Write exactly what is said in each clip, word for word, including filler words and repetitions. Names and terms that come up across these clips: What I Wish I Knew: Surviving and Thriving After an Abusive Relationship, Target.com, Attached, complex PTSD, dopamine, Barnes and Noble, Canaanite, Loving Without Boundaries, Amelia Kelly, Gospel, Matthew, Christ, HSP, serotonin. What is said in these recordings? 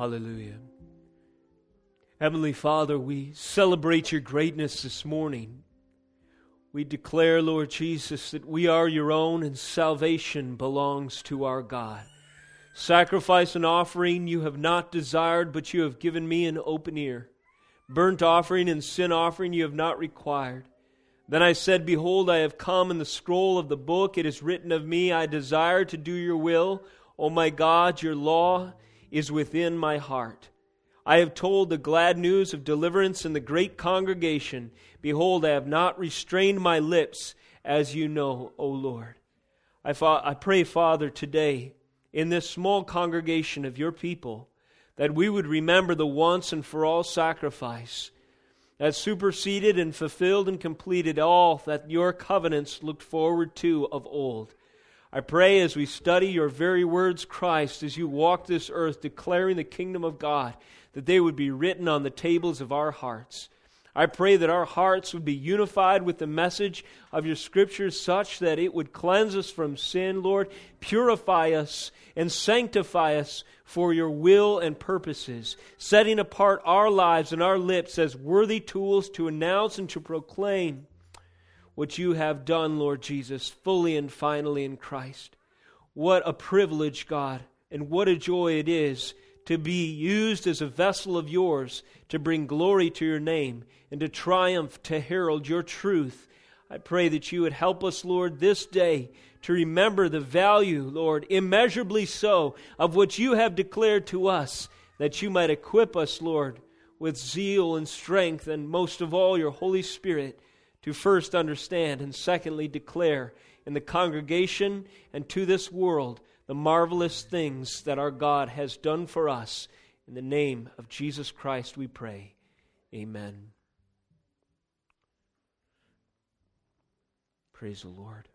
Hallelujah. Heavenly Father, we celebrate your greatness this morning. We declare, Lord Jesus, that we are your own and salvation belongs to our God. Sacrifice and offering you have not desired, but you have given me an open ear. Burnt offering and sin offering you have not required. Then I said, Behold, I have come, in the scroll of the book it is written of me, I desire to do your will. O my God, your law is within my heart. I have told the glad news of deliverance in the great congregation. Behold, I have not restrained my lips, as you know, O Lord. I, fa- I pray, Father, today, in this small congregation of your people, that we would remember the once and for all sacrifice that superseded and fulfilled and completed all that your covenants looked forward to of old. I pray as we study your very words, Christ, as you walk this earth declaring the kingdom of God, that they would be written on the tables of our hearts. I pray that our hearts would be unified with the message of your scriptures such that it would cleanse us from sin, Lord, purify us and sanctify us for your will and purposes, setting apart our lives and our lips as worthy tools to announce and to proclaim what you have done, Lord Jesus, fully and finally in Christ. What a privilege, God, and what a joy it is to be used as a vessel of yours to bring glory to your name and to triumph, to herald your truth. I pray that you would help us, Lord, this day to remember the value, Lord, immeasurably so, of what you have declared to us, that you might equip us, Lord, with zeal and strength, and most of all, your Holy Spirit, to first understand and secondly declare in the congregation and to this world the marvelous things that our God has done for us. In the name of Jesus Christ we pray. Amen. Praise the Lord.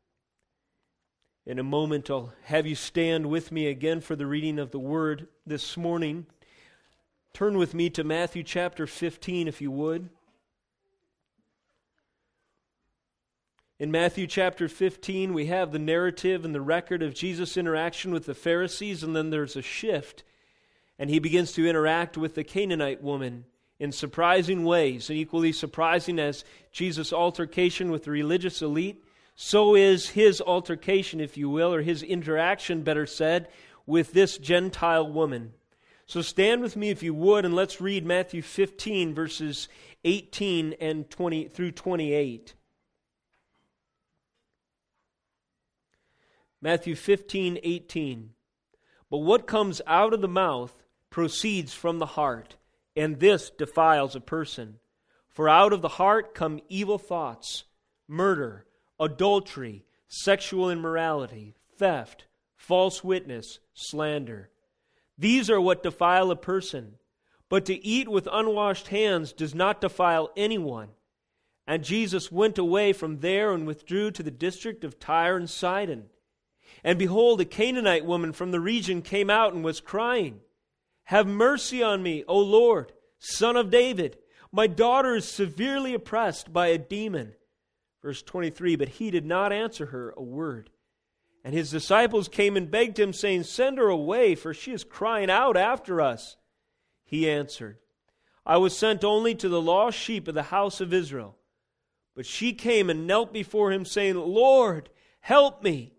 In a moment I'll have you stand with me again for the reading of the Word this morning. Turn with me to Matthew chapter fifteen if you would. In Matthew chapter fifteen, we have the narrative and the record of Jesus' interaction with the Pharisees, and then there's a shift, and he begins to interact with the Canaanite woman in surprising ways. And equally surprising as Jesus' altercation with the religious elite, so is his altercation, if you will, or his interaction, better said, with this Gentile woman. So stand with me if you would, and let's read Matthew fifteen, verses eighteen and twenty through twenty-eight. Matthew fifteen, eighteen. But what comes out of the mouth proceeds from the heart, and this defiles a person. For out of the heart come evil thoughts, murder, adultery, sexual immorality, theft, false witness, slander. These are what defile a person. But to eat with unwashed hands does not defile anyone. And Jesus went away from there and withdrew to the district of Tyre and Sidon. And behold, a Canaanite woman from the region came out and was crying, Have mercy on me, O Lord, Son of David. My daughter is severely oppressed by a demon. Verse twenty-three, but he did not answer her a word. And his disciples came and begged him, saying, Send her away, for she is crying out after us. He answered, I was sent only to the lost sheep of the house of Israel. But she came and knelt before him, saying, Lord, help me.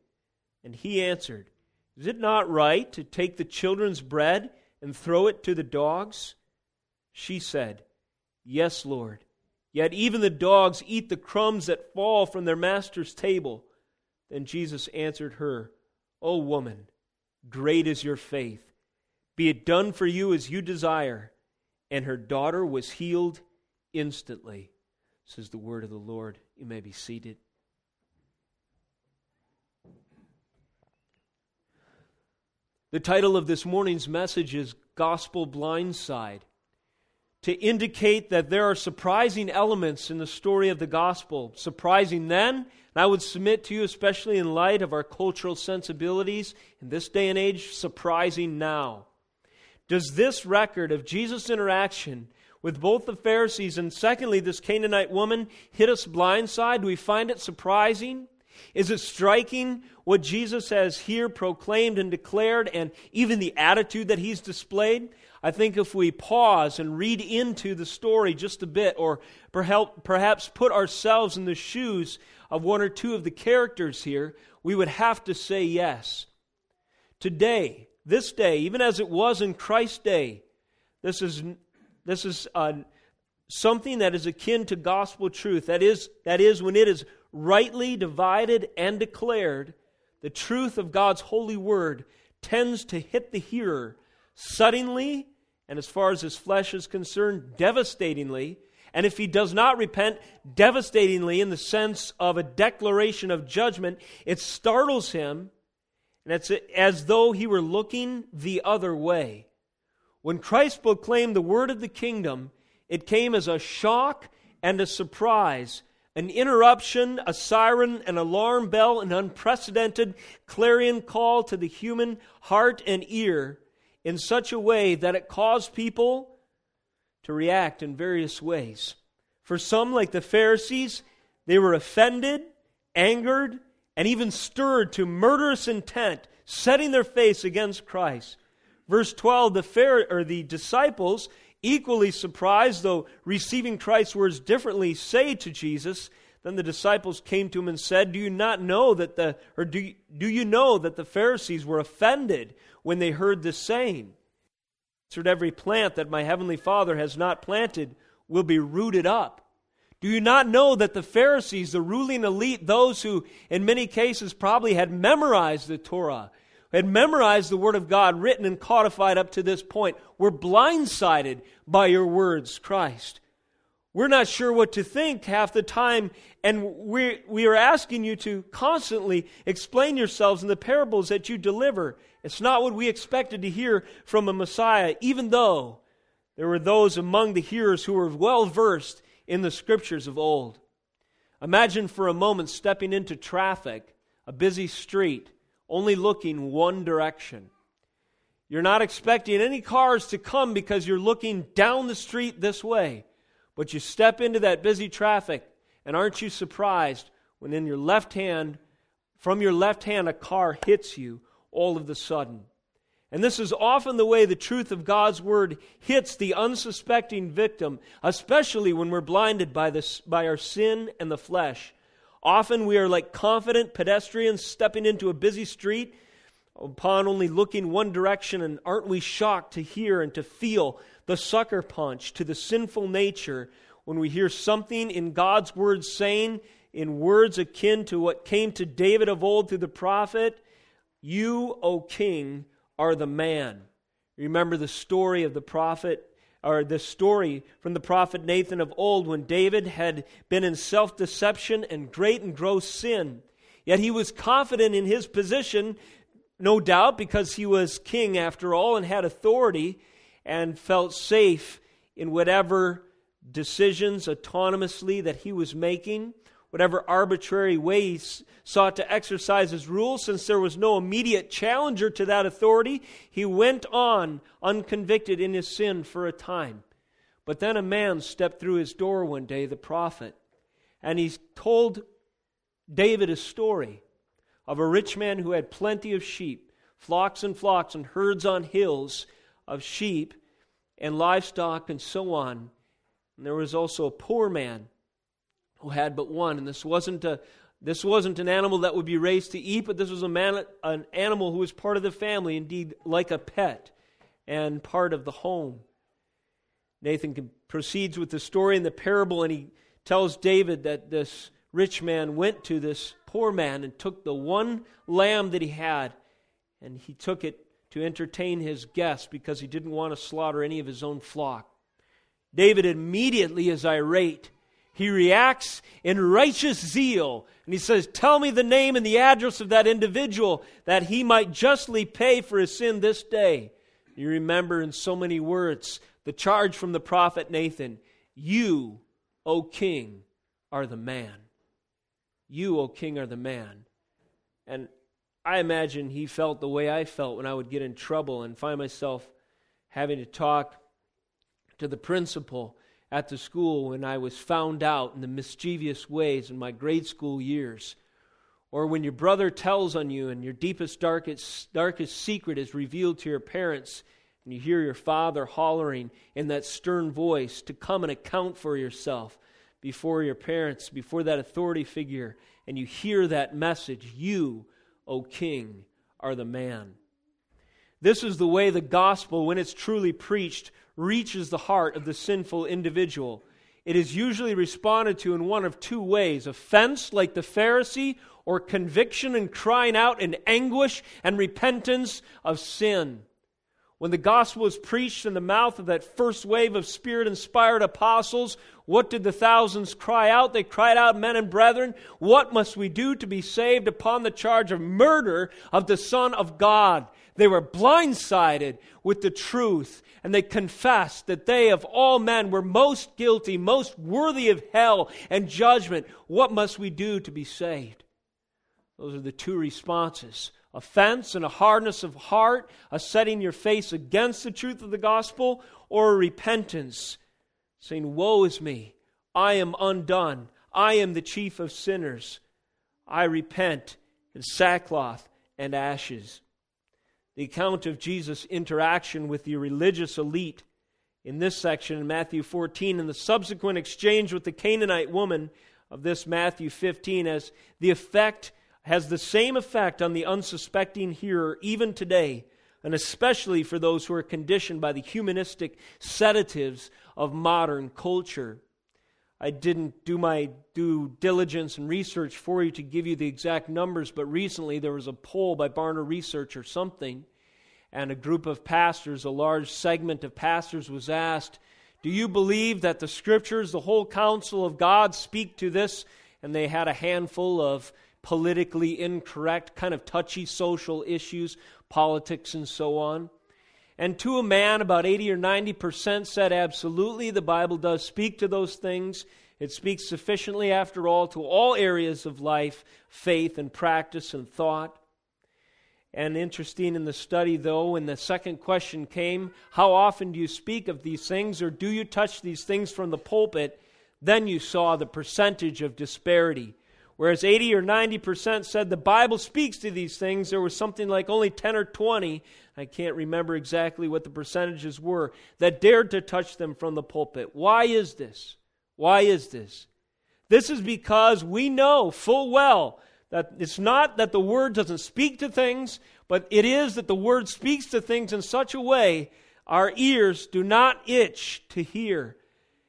And he answered, Is it not right to take the children's bread and throw it to the dogs? She said, Yes, Lord. Yet even the dogs eat the crumbs that fall from their master's table. Then Jesus answered her, O woman, great is your faith. Be it done for you as you desire. And her daughter was healed instantly. This is the word of the Lord. You may be seated. The title of this morning's message is Gospel Blindside, to indicate that there are surprising elements in the story of the gospel. Surprising then, and I would submit to you, especially in light of our cultural sensibilities in this day and age, surprising now. Does this record of Jesus' interaction with both the Pharisees and secondly this Canaanite woman hit us blindside? Do we find it surprising? Is it striking what Jesus has here proclaimed and declared, and even the attitude that he's displayed? I think if we pause and read into the story just a bit, or perhaps put ourselves in the shoes of one or two of the characters here, we would have to say yes. Today, this day, even as it was in Christ's day, this is this is uh, something that is akin to gospel truth. That is, that is, when it is rightly divided and declared, the truth of God's holy word tends to hit the hearer suddenly, and as far as his flesh is concerned, devastatingly. And if he does not repent, devastatingly in the sense of a declaration of judgment, it startles him, and it's as though he were looking the other way. When Christ proclaimed the word of the kingdom, it came as a shock and a surprise, an interruption, a siren, an alarm bell, an unprecedented clarion call to the human heart and ear in such a way that it caused people to react in various ways. For some, like the Pharisees, they were offended, angered, and even stirred to murderous intent, setting their face against Christ. Verse twelve, the Phar- or the disciples, equally surprised, though receiving Christ's words differently, say to Jesus, then the disciples came to him and said, Do you not know that the or do you, do you know that the Pharisees were offended when they heard this saying? Every plant that my heavenly Father has not planted will be rooted up. Do you not know that the Pharisees, the ruling elite, those who in many cases probably had memorized the Torah, had memorized the Word of God written and codified up to this point, were blindsided by your words, Christ? We're not sure what to think half the time, and we we are asking you to constantly explain yourselves in the parables that you deliver. It's not what we expected to hear from a Messiah, even though there were those among the hearers who were well versed in the scriptures of old. Imagine for a moment stepping into traffic, a busy street, only looking one direction. You're not expecting any cars to come because you're looking down the street this way. But you step into that busy traffic, and aren't you surprised when in your left hand, from your left hand, a car hits you all of the sudden? And this is often the way the truth of God's word hits the unsuspecting victim, especially when we're blinded by this, by our sin and the flesh. Often we are like confident pedestrians stepping into a busy street upon only looking one direction, and aren't we shocked to hear and to feel the sucker punch to the sinful nature when we hear something in God's word saying, in words akin to what came to David of old through the prophet, "You, O king, are the man." Remember the story of the prophet, or the story from the prophet Nathan of old, when David had been in self-deception and great and gross sin. Yet he was confident in his position, no doubt because he was king after all and had authority, and felt safe in whatever decisions autonomously that he was making, whatever arbitrary way he sought to exercise his rule. Since there was no immediate challenger to that authority, he went on unconvicted in his sin for a time. But then a man stepped through his door one day, the prophet, and he told David a story of a rich man who had plenty of sheep, flocks and flocks and herds on hills of sheep and livestock and so on. And there was also a poor man who had but one. And this wasn't a this wasn't an animal that would be raised to eat, but this was a man, an animal who was part of the family, indeed like a pet and part of the home. Nathan proceeds with the story in the parable, and he tells David that this rich man went to this poor man and took the one lamb that he had, and he took it to entertain his guests because he didn't want to slaughter any of his own flock. David immediately is irate. He reacts in righteous zeal, and he says, "Tell me the name and the address of that individual, that he might justly pay for his sin this day." You remember in so many words the charge from the prophet Nathan, "You, O king, are the man. You, O king, are the man." And I imagine he felt the way I felt when I would get in trouble and find myself having to talk to the principal at the school when I was found out in the mischievous ways in my grade school years, Or when your brother tells on you and your deepest, darkest, darkest secret is revealed to your parents, and you hear your father hollering in that stern voice to come and account for yourself before your parents, before that authority figure, and you hear that message, you, O King, are the man. This is the way the gospel, when it's truly preached, reaches the heart of the sinful individual. It is usually responded to in one of two ways: offense, like the Pharisee, or conviction and crying out in anguish and repentance of sin. When the gospel is preached in the mouth of that first wave of Spirit-inspired apostles, what did the thousands cry out? They cried out, "Men and brethren, what must we do to be saved?" upon the charge of murder of the Son of God. They were blindsided with the truth, and they confessed that they of all men were most guilty, most worthy of hell and judgment. What must we do to be saved? Those are the two responses: offense and a hardness of heart, a setting your face against the truth of the gospel, or repentance, saying, "Woe is me, I am undone, I am the chief of sinners, I repent in sackcloth and ashes." The account of Jesus' interaction with the religious elite in this section in Matthew fourteen and the subsequent exchange with the Canaanite woman of this Matthew fifteen as the effect has the same effect on the unsuspecting hearer even today, and especially for those who are conditioned by the humanistic sedatives of modern culture. I didn't do my due diligence and research for you to give you the exact numbers, but recently there was a poll by Barna Research or something, and a group of pastors, a large segment of pastors, was asked, "Do you believe that the Scriptures, the whole counsel of God, speak to this?" And they had a handful of politically incorrect, kind of touchy social issues, politics and so on. And to a man, about eighty or ninety percent said, absolutely, the Bible does speak to those things. It speaks sufficiently, after all, to all areas of life, faith and practice and thought. And interesting in the study, though, when the second question came, how often do you speak of these things, or do you touch these things from the pulpit? Then you saw the percentage of disparity. Whereas eighty or ninety percent said the Bible speaks to these things, there was something like only ten or twenty, I can't remember exactly what the percentages were, that dared to touch them from the pulpit. Why is this? Why is this? This is because we know full well that it's not that the Word doesn't speak to things, but it is that the Word speaks to things in such a way our ears do not itch to hear.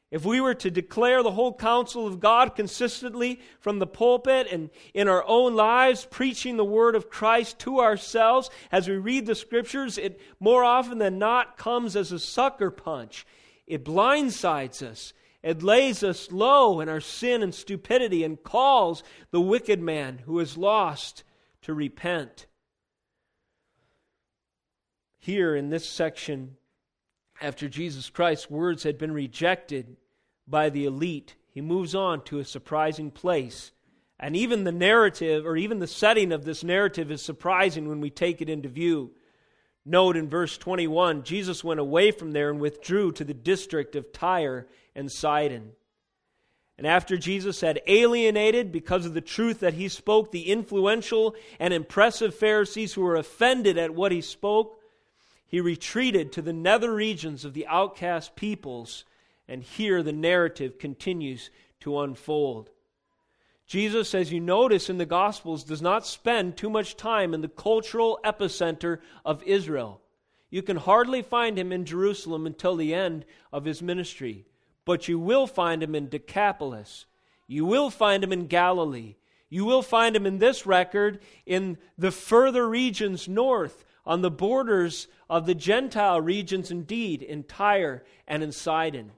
If we were to declare the whole counsel of God consistently from the pulpit and in our own lives, preaching the word of Christ to ourselves as we read the Scriptures, it more often than not comes as a sucker punch. It blindsides us. It lays us low in our sin and stupidity and calls the wicked man who is lost to repent. Here in this section, after Jesus Christ's words had been rejected by the elite, he moves on to a surprising place. And even the narrative, or even the setting of this narrative, is surprising when we take it into view. Note in verse twenty-one, Jesus went away from there and withdrew to the district of Tyre and Sidon. And after Jesus had alienated, because of the truth that he spoke, the influential and impressive Pharisees who were offended at what he spoke, he retreated to the nether regions of the outcast peoples, and here the narrative continues to unfold. Jesus, as you notice in the Gospels, does not spend too much time in the cultural epicenter of Israel. You can hardly find him in Jerusalem until the end of his ministry, but you will find him in Decapolis. You will find him in Galilee. You will find him in this record in the further regions north, on the borders of the Gentile regions, indeed, in Tyre and in Sidon.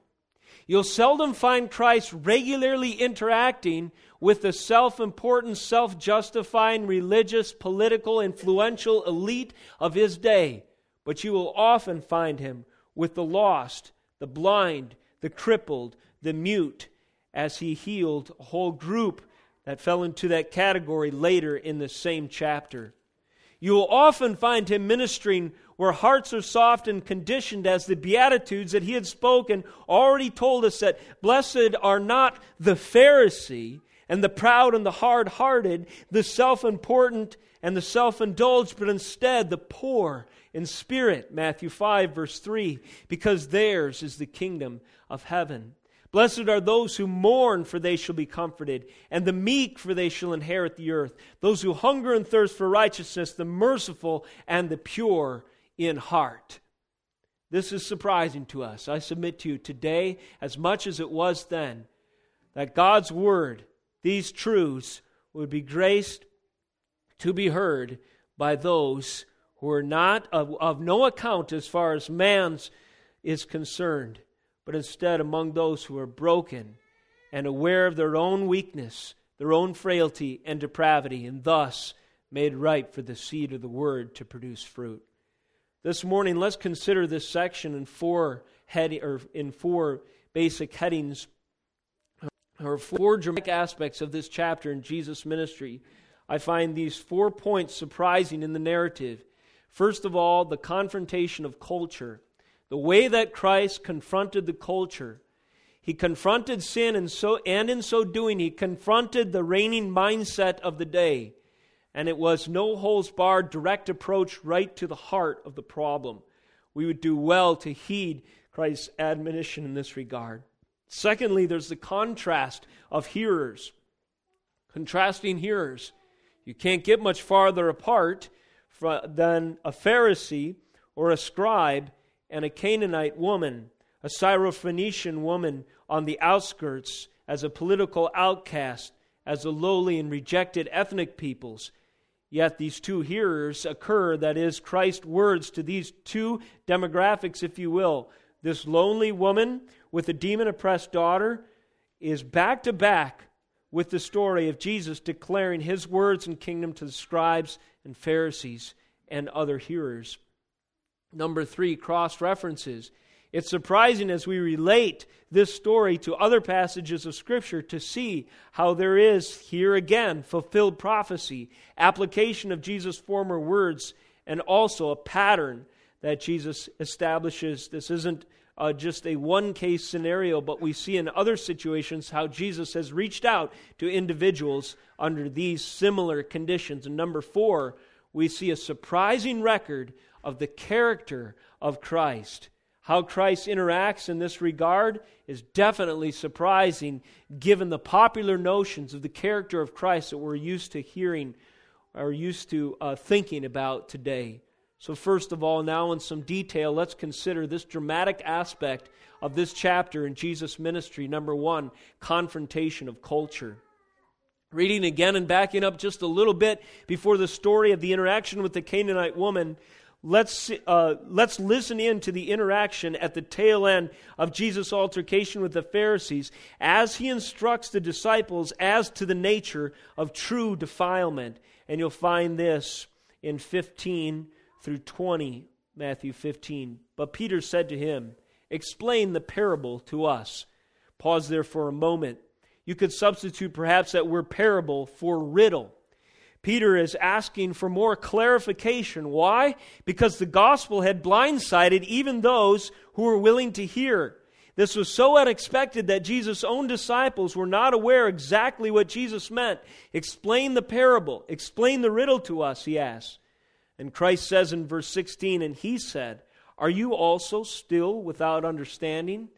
You'll seldom find Christ regularly interacting with the self-important, self-justifying, religious, political, influential elite of his day, but you will often find him with the lost, the blind, the crippled, the mute, as he healed a whole group that fell into that category later in the same chapter. You will often find him ministering where hearts are soft and conditioned, as the Beatitudes that he had spoken already told us that blessed are not the Pharisee and the proud and the hard-hearted, the self-important and the self-indulged, but instead the poor in spirit, Matthew five, verse three, because theirs is the kingdom of heaven. Blessed are those who mourn, for they shall be comforted, and the meek, for they shall inherit the earth. Those who hunger and thirst for righteousness, the merciful and the pure in heart. This is surprising to us. I submit to you today, as much as it was then, that God's word, these truths, would be graced to be heard by those who are not of, of no account as far as man's is concerned, but instead among those who are broken and aware of their own weakness, their own frailty and depravity, and thus made ripe for the seed of the word to produce fruit. This morning, let's consider this section in four head, or in four basic headings, or four dramatic aspects of this chapter in Jesus' ministry. I find these four points surprising in the narrative. First of all, the confrontation of culture. The way that Christ confronted the culture. He confronted sin, and so and in so doing, he confronted the reigning mindset of the day. And it was no holds barred, direct approach right to the heart of the problem. We would do well to heed Christ's admonition in this regard. Secondly, there's the contrast of hearers. Contrasting hearers. You can't get much farther apart than a Pharisee or a scribe and a Canaanite woman, a Syrophoenician woman on the outskirts as a political outcast, as a lowly and rejected ethnic peoples. Yet these two hearers occur, that is, Christ's words to these two demographics, if you will. This lonely woman with a demon-oppressed daughter is back-to-back with the story of Jesus declaring his words and kingdom to the scribes and Pharisees and other hearers. Number three, cross-references. It's surprising as we relate this story to other passages of Scripture to see how there is, here again, fulfilled prophecy, application of Jesus' former words, and also a pattern that Jesus establishes. This isn't uh, just a one-case scenario, but we see in other situations how Jesus has reached out to individuals under these similar conditions. And number four, we see a surprising record of the character of Christ. How Christ interacts in this regard is definitely surprising given the popular notions of the character of Christ that we're used to hearing or used to uh, thinking about today. So first of all, now in some detail, let's consider this dramatic aspect of this chapter in Jesus' ministry. Number one, confrontation of culture. Reading again and backing up just a little bit before the story of the interaction with the Canaanite woman, Let's uh, let's listen in to the interaction at the tail end of Jesus' altercation with the Pharisees as he instructs the disciples as to the nature of true defilement. And you'll find this in fifteen through twenty, Matthew fifteen. But Peter said to him, "Explain the parable to us." Pause there for a moment. You could substitute perhaps that word parable for riddle. Peter is asking for more clarification. Why? Because the gospel had blindsided even those who were willing to hear. This was so unexpected that Jesus' own disciples were not aware exactly what Jesus meant. Explain the parable. Explain the riddle to us, he asks. And Christ says in verse sixteen, "And he said, 'Are you also still without understanding?'"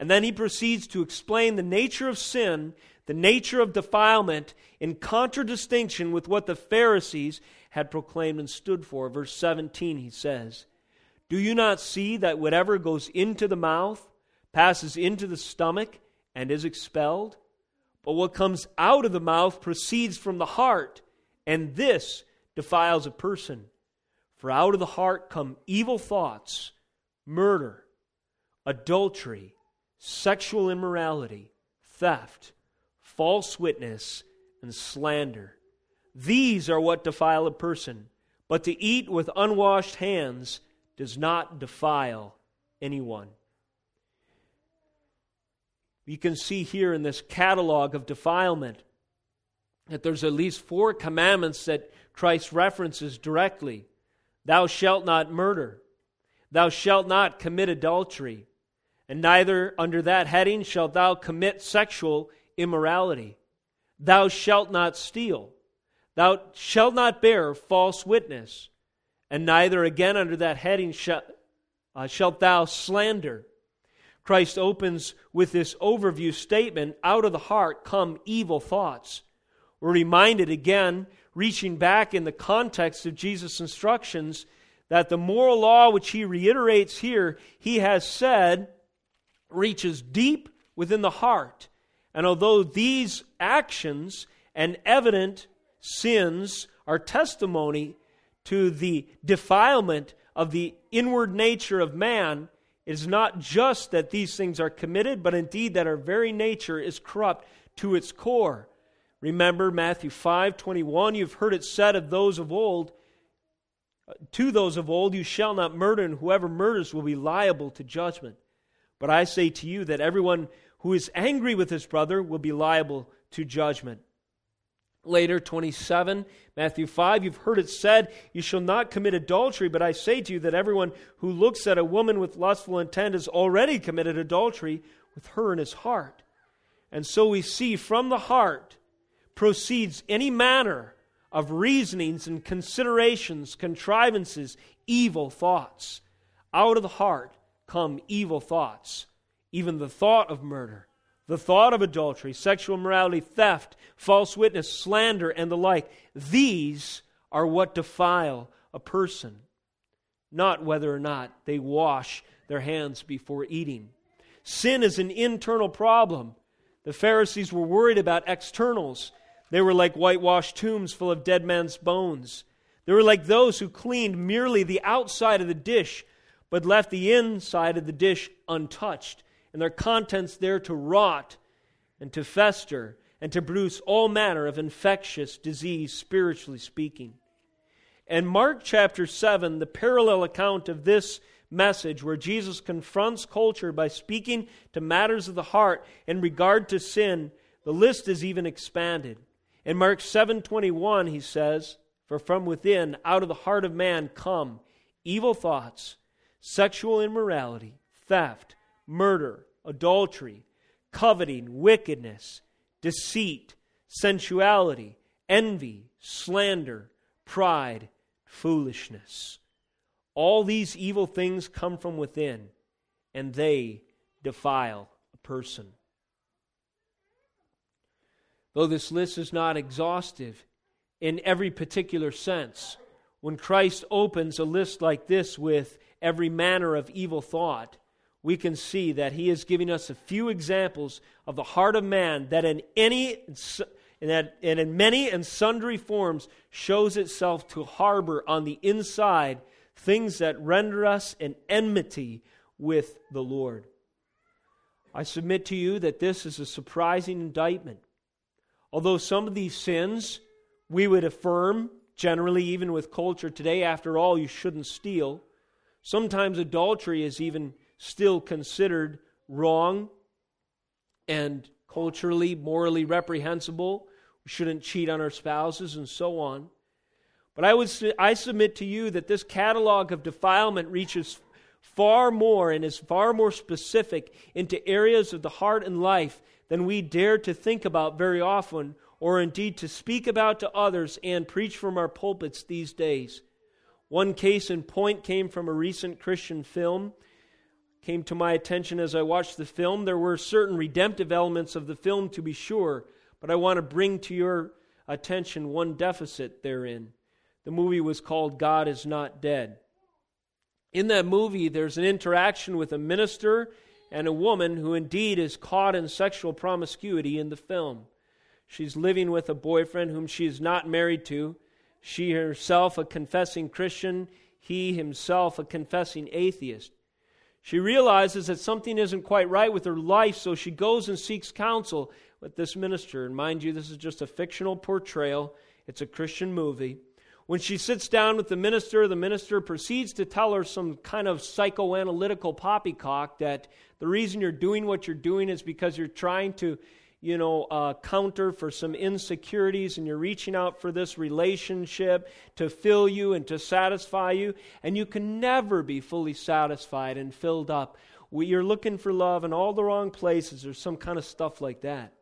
And then he proceeds to explain the nature of sin, the nature of defilement, in contradistinction with what the Pharisees had proclaimed and stood for. Verse seventeen, he says, "Do you not see that whatever goes into the mouth passes into the stomach and is expelled? But what comes out of the mouth proceeds from the heart, and this defiles a person. For out of the heart come evil thoughts, murder, adultery, sexual immorality, theft, false witness, and slander. These are what defile a person, but to eat with unwashed hands does not defile anyone." You can see here in this catalog of defilement that there's at least four commandments that Christ references directly. Thou shalt not murder. Thou shalt not commit adultery. And neither under that heading shalt thou commit sexual immorality. Thou shalt not steal. Thou shalt not bear false witness. And neither again under that heading shalt, uh, shalt thou slander. Christ opens with this overview statement, out of the heart come evil thoughts. We're reminded again, reaching back in the context of Jesus' instructions, that the moral law which he reiterates here, he has said, reaches deep within the heart. And although these actions and evident sins are testimony to the defilement of the inward nature of man, it is not just that these things are committed, but indeed that our very nature is corrupt to its core. Remember Matthew five twenty-one, you've heard it said of those of old, to those of old, you shall not murder, and whoever murders will be liable to judgment. But I say to you that everyone who is angry with his brother will be liable to judgment. Later, twenty-seven, Matthew five, you've heard it said, you shall not commit adultery, but I say to you that everyone who looks at a woman with lustful intent has already committed adultery with her in his heart. And so we see from the heart proceeds any manner of reasonings and considerations, contrivances, evil thoughts. Out of the heart come evil thoughts, even the thought of murder, the thought of adultery, sexual immorality, theft, false witness, slander, and the like. These are what defile a person, not whether or not they wash their hands before eating. Sin is an internal problem. The Pharisees were worried about externals. They were like whitewashed tombs full of dead men's bones. They were like those who cleaned merely the outside of the dish, but left the inside of the dish untouched, and their contents there to rot and to fester and to produce all manner of infectious disease, spiritually speaking. And Mark chapter seven, the parallel account of this message where Jesus confronts culture by speaking to matters of the heart in regard to sin, the list is even expanded. In Mark seven twenty-one, he says, for from within, out of the heart of man, come evil thoughts, sexual immorality, theft, murder, adultery, coveting, wickedness, deceit, sensuality, envy, slander, pride, foolishness. All these evil things come from within, and they defile a person. Though this list is not exhaustive in every particular sense, when Christ opens a list like this with every manner of evil thought, we can see that he is giving us a few examples of the heart of man that in any and in many and sundry forms shows itself to harbor on the inside things that render us in enmity with the Lord. I submit to you that this is a surprising indictment. Although some of these sins we would affirm, generally even with culture today, after all, you shouldn't steal. Sometimes adultery is even still considered wrong and culturally, morally reprehensible. We shouldn't cheat on our spouses and so on. But I would I submit to you that this catalog of defilement reaches far more and is far more specific into areas of the heart and life than we dare to think about very often, or indeed to speak about to others and preach from our pulpits these days. One case in point came from a recent Christian film. Came to my attention as I watched the film. There were certain redemptive elements of the film, to be sure, but I want to bring to your attention one deficit therein. The movie was called God Is Not Dead. In that movie, there's an interaction with a minister and a woman who indeed is caught in sexual promiscuity in the film. She's living with a boyfriend whom she is not married to. She herself a confessing Christian, he himself a confessing atheist. She realizes that something isn't quite right with her life, so she goes and seeks counsel with this minister. And mind you, this is just a fictional portrayal. It's a Christian movie. When she sits down with the minister, the minister proceeds to tell her some kind of psychoanalytical poppycock that the reason you're doing what you're doing is because you're trying to, you know, uh, counter for some insecurities, and you're reaching out for this relationship to fill you and to satisfy you, and you can never be fully satisfied and filled up. You're looking for love in all the wrong places or some kind of stuff like that.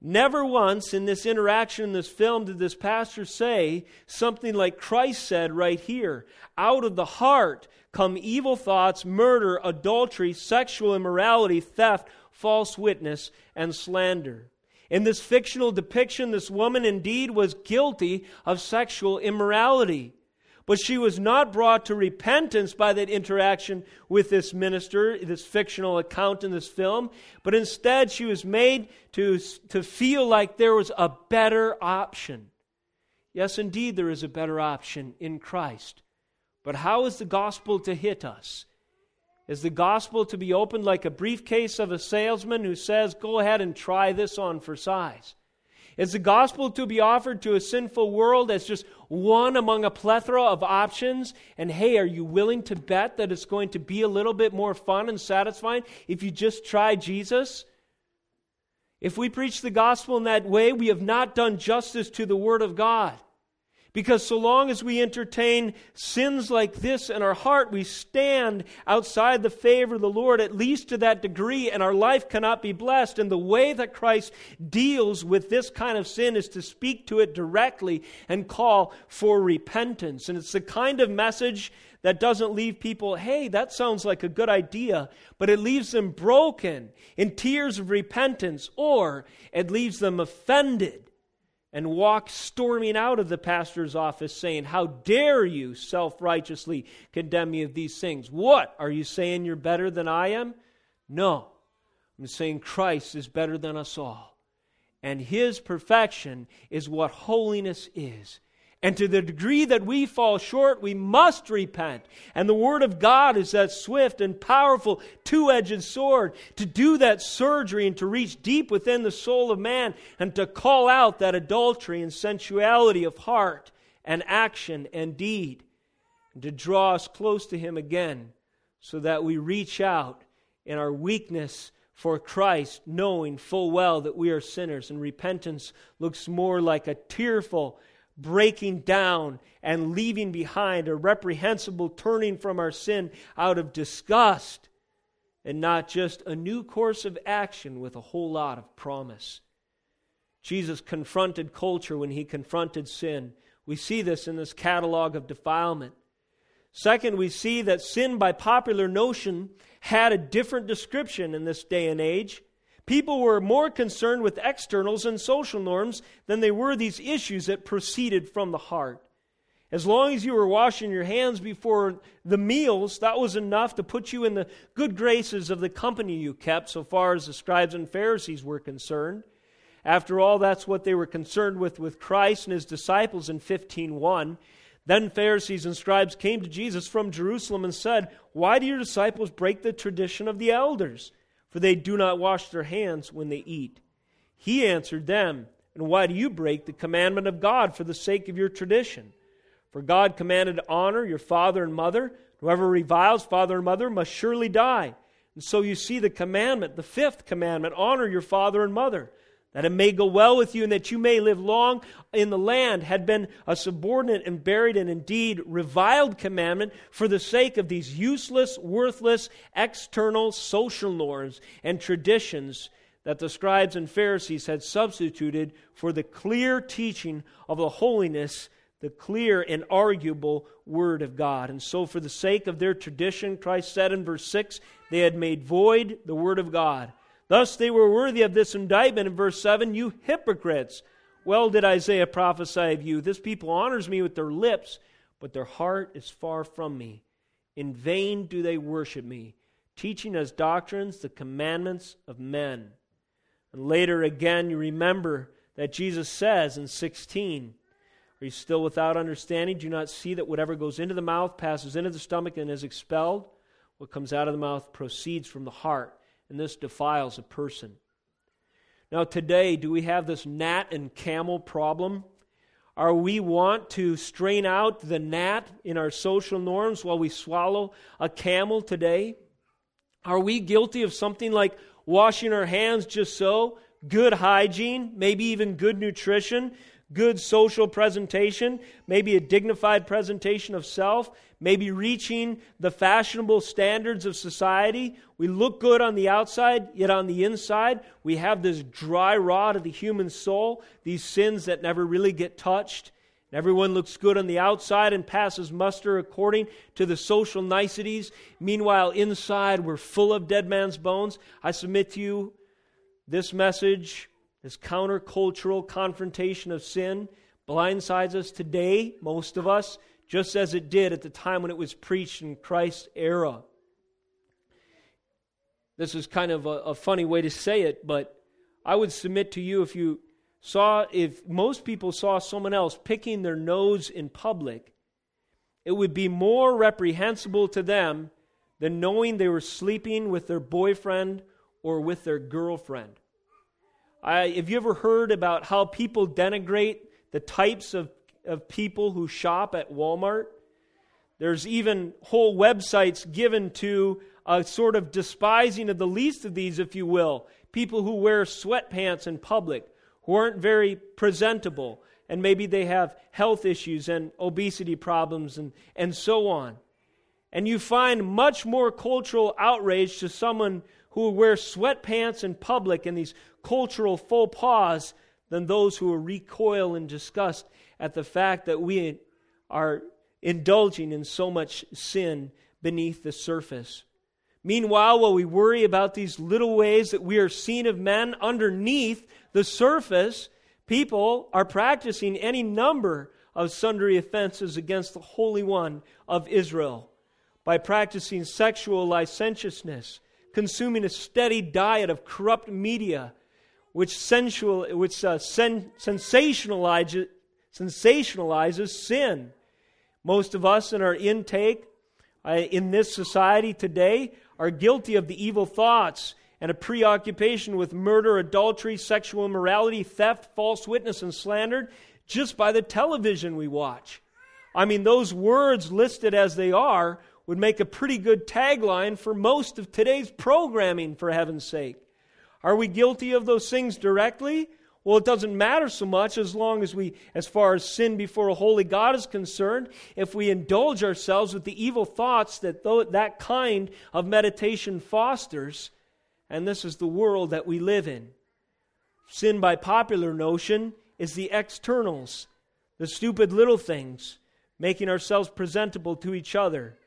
never once in this interaction, in this film, did this pastor say something like Christ said right here. Out of the heart come evil thoughts, murder, adultery, sexual immorality, theft, false witness, and slander. In this fictional depiction, this woman indeed was guilty of sexual immorality. But she was not brought to repentance by that interaction with this minister, this fictional account in this film. But instead, she was made to, to feel like there was a better option. Yes, indeed, there is a better option in Christ. But how is the gospel to hit us? Is the gospel to be opened like a briefcase of a salesman who says, go ahead and try this on for size? Is the gospel to be offered to a sinful world as just one among a plethora of options? And hey, are you willing to bet that it's going to be a little bit more fun and satisfying if you just try Jesus? If we preach the gospel in that way, we have not done justice to the Word of God. Because so long as we entertain sins like this in our heart, we stand outside the favor of the Lord, at least to that degree, and our life cannot be blessed. And the way that Christ deals with this kind of sin is to speak to it directly and call for repentance. And it's the kind of message that doesn't leave people, hey, that sounds like a good idea, but it leaves them broken in tears of repentance, or it leaves them offended and walk storming out of the pastor's office saying, how dare you self-righteously condemn me of these things? What? Are you saying you're better than I am? No. I'm saying Christ is better than us all. And His perfection is what holiness is. And to the degree that we fall short, we must repent. And the Word of God is that swift and powerful two-edged sword to do that surgery and to reach deep within the soul of man and to call out that adultery and sensuality of heart and action and deed, and to draw us close to Him again so that we reach out in our weakness for Christ, knowing full well that we are sinners. And repentance looks more like a tearful breaking down and leaving behind a reprehensible turning from our sin out of disgust, and not just a new course of action with a whole lot of promise. Jesus confronted culture when He confronted sin. We see this in this catalog of defilement. Second, we see that sin by popular notion had a different description in this day and age. People were more concerned with externals and social norms than they were these issues that proceeded from the heart. As long as you were washing your hands before the meals, that was enough to put you in the good graces of the company you kept, so far as the scribes and Pharisees were concerned. After all, that's what they were concerned with with Christ and His disciples in fifteen one. Then Pharisees and scribes came to Jesus from Jerusalem and said, "Why do your disciples break the tradition of the elders? For they do not wash their hands when they eat." He answered them, "And why do you break the commandment of God for the sake of your tradition? For God commanded, honor your father and mother. Whoever reviles father and mother must surely die. And so you see the commandment, the fifth commandment, honor your father and mother, that it may go well with you and that you may live long in the land, had been a subordinate and buried and indeed reviled commandment for the sake of these useless, worthless, external social norms and traditions that the scribes and Pharisees had substituted for the clear teaching of the holiness, the clear and arguable Word of God." And so for the sake of their tradition, Christ said in verse six, they had made void the Word of God. Thus they were worthy of this indictment in verse seven, "You hypocrites! Well did Isaiah prophesy of you. This people honors me with their lips, but their heart is far from me. In vain do they worship me, teaching as doctrines the commandments of men." And later again, you remember that Jesus says in sixteen, "Are you still without understanding? Do you not see that whatever goes into the mouth passes into the stomach and is expelled? What comes out of the mouth proceeds from the heart, and this defiles a person." Now today, do we have this gnat and camel problem? Are we want to strain out the gnat in our social norms while we swallow a camel today? Are we guilty of something like washing our hands just so? Good hygiene, maybe even good nutrition, good social presentation, maybe a dignified presentation of self, maybe reaching the fashionable standards of society. We look good on the outside, yet on the inside, we have this dry rot of the human soul, these sins that never really get touched. And everyone looks good on the outside and passes muster according to the social niceties. Meanwhile, inside, we're full of dead man's bones. I submit to you, this message, this countercultural confrontation of sin, blindsides us today, most of us, just as it did at the time when it was preached in Christ's era. This is kind of a, a funny way to say it, but I would submit to you if you saw, if most people saw someone else picking their nose in public, it would be more reprehensible to them than knowing they were sleeping with their boyfriend or with their girlfriend. I, have you ever heard about how people denigrate the types of, of people who shop at Walmart? There's even whole websites given to a sort of despising of the least of these, if you will. People who wear sweatpants in public, who aren't very presentable, and maybe they have health issues and obesity problems and, and so on. And you find much more cultural outrage to someone who wears sweatpants in public and these cultural faux pas than those who recoil in disgust at the fact that we are indulging in so much sin beneath the surface. Meanwhile, while we worry about these little ways that we are seen of men underneath the surface, people are practicing any number of sundry offenses against the Holy One of Israel by practicing sexual licentiousness, consuming a steady diet of corrupt media, which sensual, which uh, sen- sensationalizes, sensationalizes sin. Most of us in our intake uh, in this society today are guilty of the evil thoughts and a preoccupation with murder, adultery, sexual immorality, theft, false witness, and slander just by the television we watch. I mean, those words listed as they are would make a pretty good tagline for most of today's programming, for heaven's sake. Are we guilty of those things directly? Well, it doesn't matter so much as long as we, as far as sin before a holy God is concerned, if we indulge ourselves with the evil thoughts that that kind of meditation fosters, and this is the world that we live in. Sin by popular notion is the externals, the stupid little things, making ourselves presentable to each other.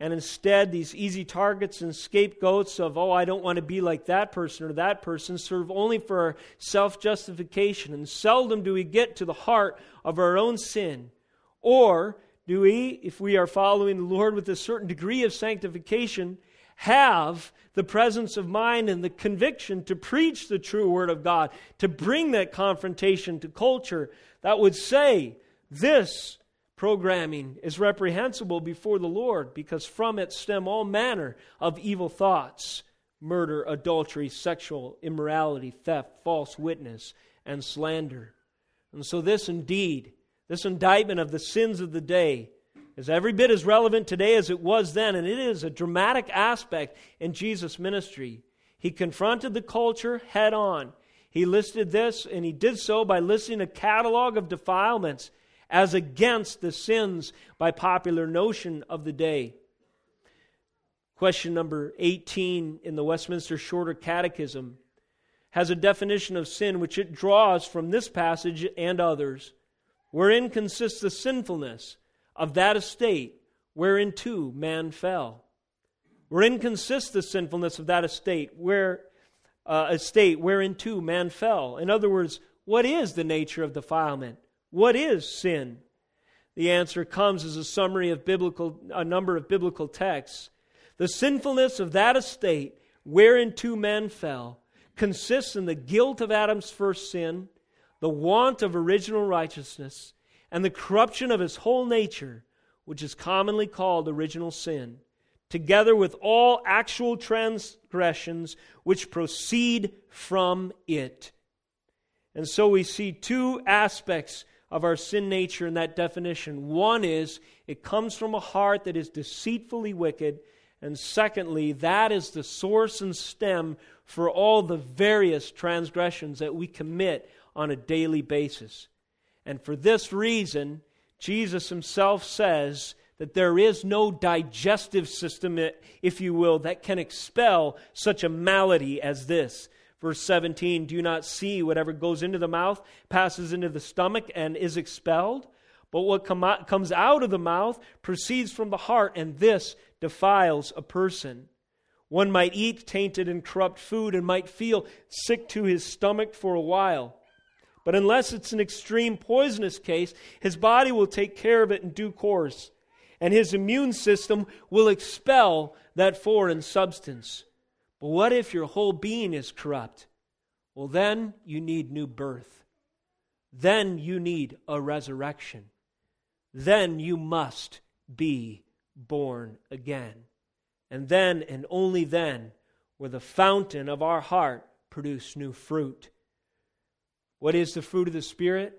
And instead, these easy targets and scapegoats of, oh, I don't want to be like that person or that person, serve only for our self-justification. And seldom do we get to the heart of our own sin. Or do we, if we are following the Lord with a certain degree of sanctification, have the presence of mind and the conviction to preach the true Word of God, to bring that confrontation to culture that would say, this programming is reprehensible before the Lord, because from it stem all manner of evil thoughts: murder, adultery, sexual immorality, theft, false witness, and slander. And so this indeed, this indictment of the sins of the day is every bit as relevant today as it was then, and it is a dramatic aspect in Jesus' ministry. He confronted the culture head on. He listed this, and he did so by listing a catalog of defilements as against the sins by popular notion of the day. Question number eighteen in the Westminster Shorter Catechism has a definition of sin which it draws from this passage and others, wherein consists the sinfulness of that estate wherein too man fell. Wherein consists the sinfulness of that estate where uh, estate wherein too man fell. In other words, what is the nature of defilement? What is sin? The answer comes as a summary of biblical, a number of biblical texts. The sinfulness of that estate wherein two men fell consists in the guilt of Adam's first sin, the want of original righteousness, and the corruption of his whole nature, which is commonly called original sin, together with all actual transgressions which proceed from it. And so we see two aspects of our sin nature in that definition. One is, it comes from a heart that is deceitfully wicked. And secondly, that is the source and stem for all the various transgressions that we commit on a daily basis. And for this reason, Jesus himself says that there is no digestive system, if you will, that can expel such a malady as this. Verse seventeen, do you not see whatever goes into the mouth passes into the stomach and is expelled? But what come out, comes out of the mouth proceeds from the heart, and this defiles a person. One might eat tainted and corrupt food and might feel sick to his stomach for a while. But unless it's an extreme poisonous case, his body will take care of it in due course, and his immune system will expel that foreign substance. But what if your whole being is corrupt? Well, then you need new birth. Then you need a resurrection. Then you must be born again. And then and only then will the fountain of our heart produce new fruit. What is the fruit of the Spirit?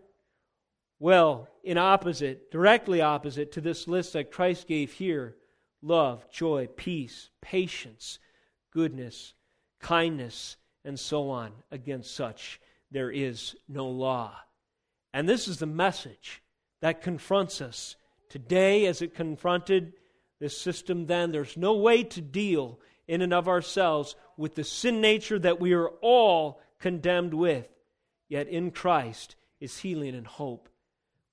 Well, in opposite, directly opposite to this list that Christ gave here, love, joy, peace, patience, goodness, kindness, and so on. Against such, there is no law. And this is the message that confronts us today as it confronted this system then. There's no way to deal in and of ourselves with the sin nature that we are all condemned with. Yet in Christ is healing and hope.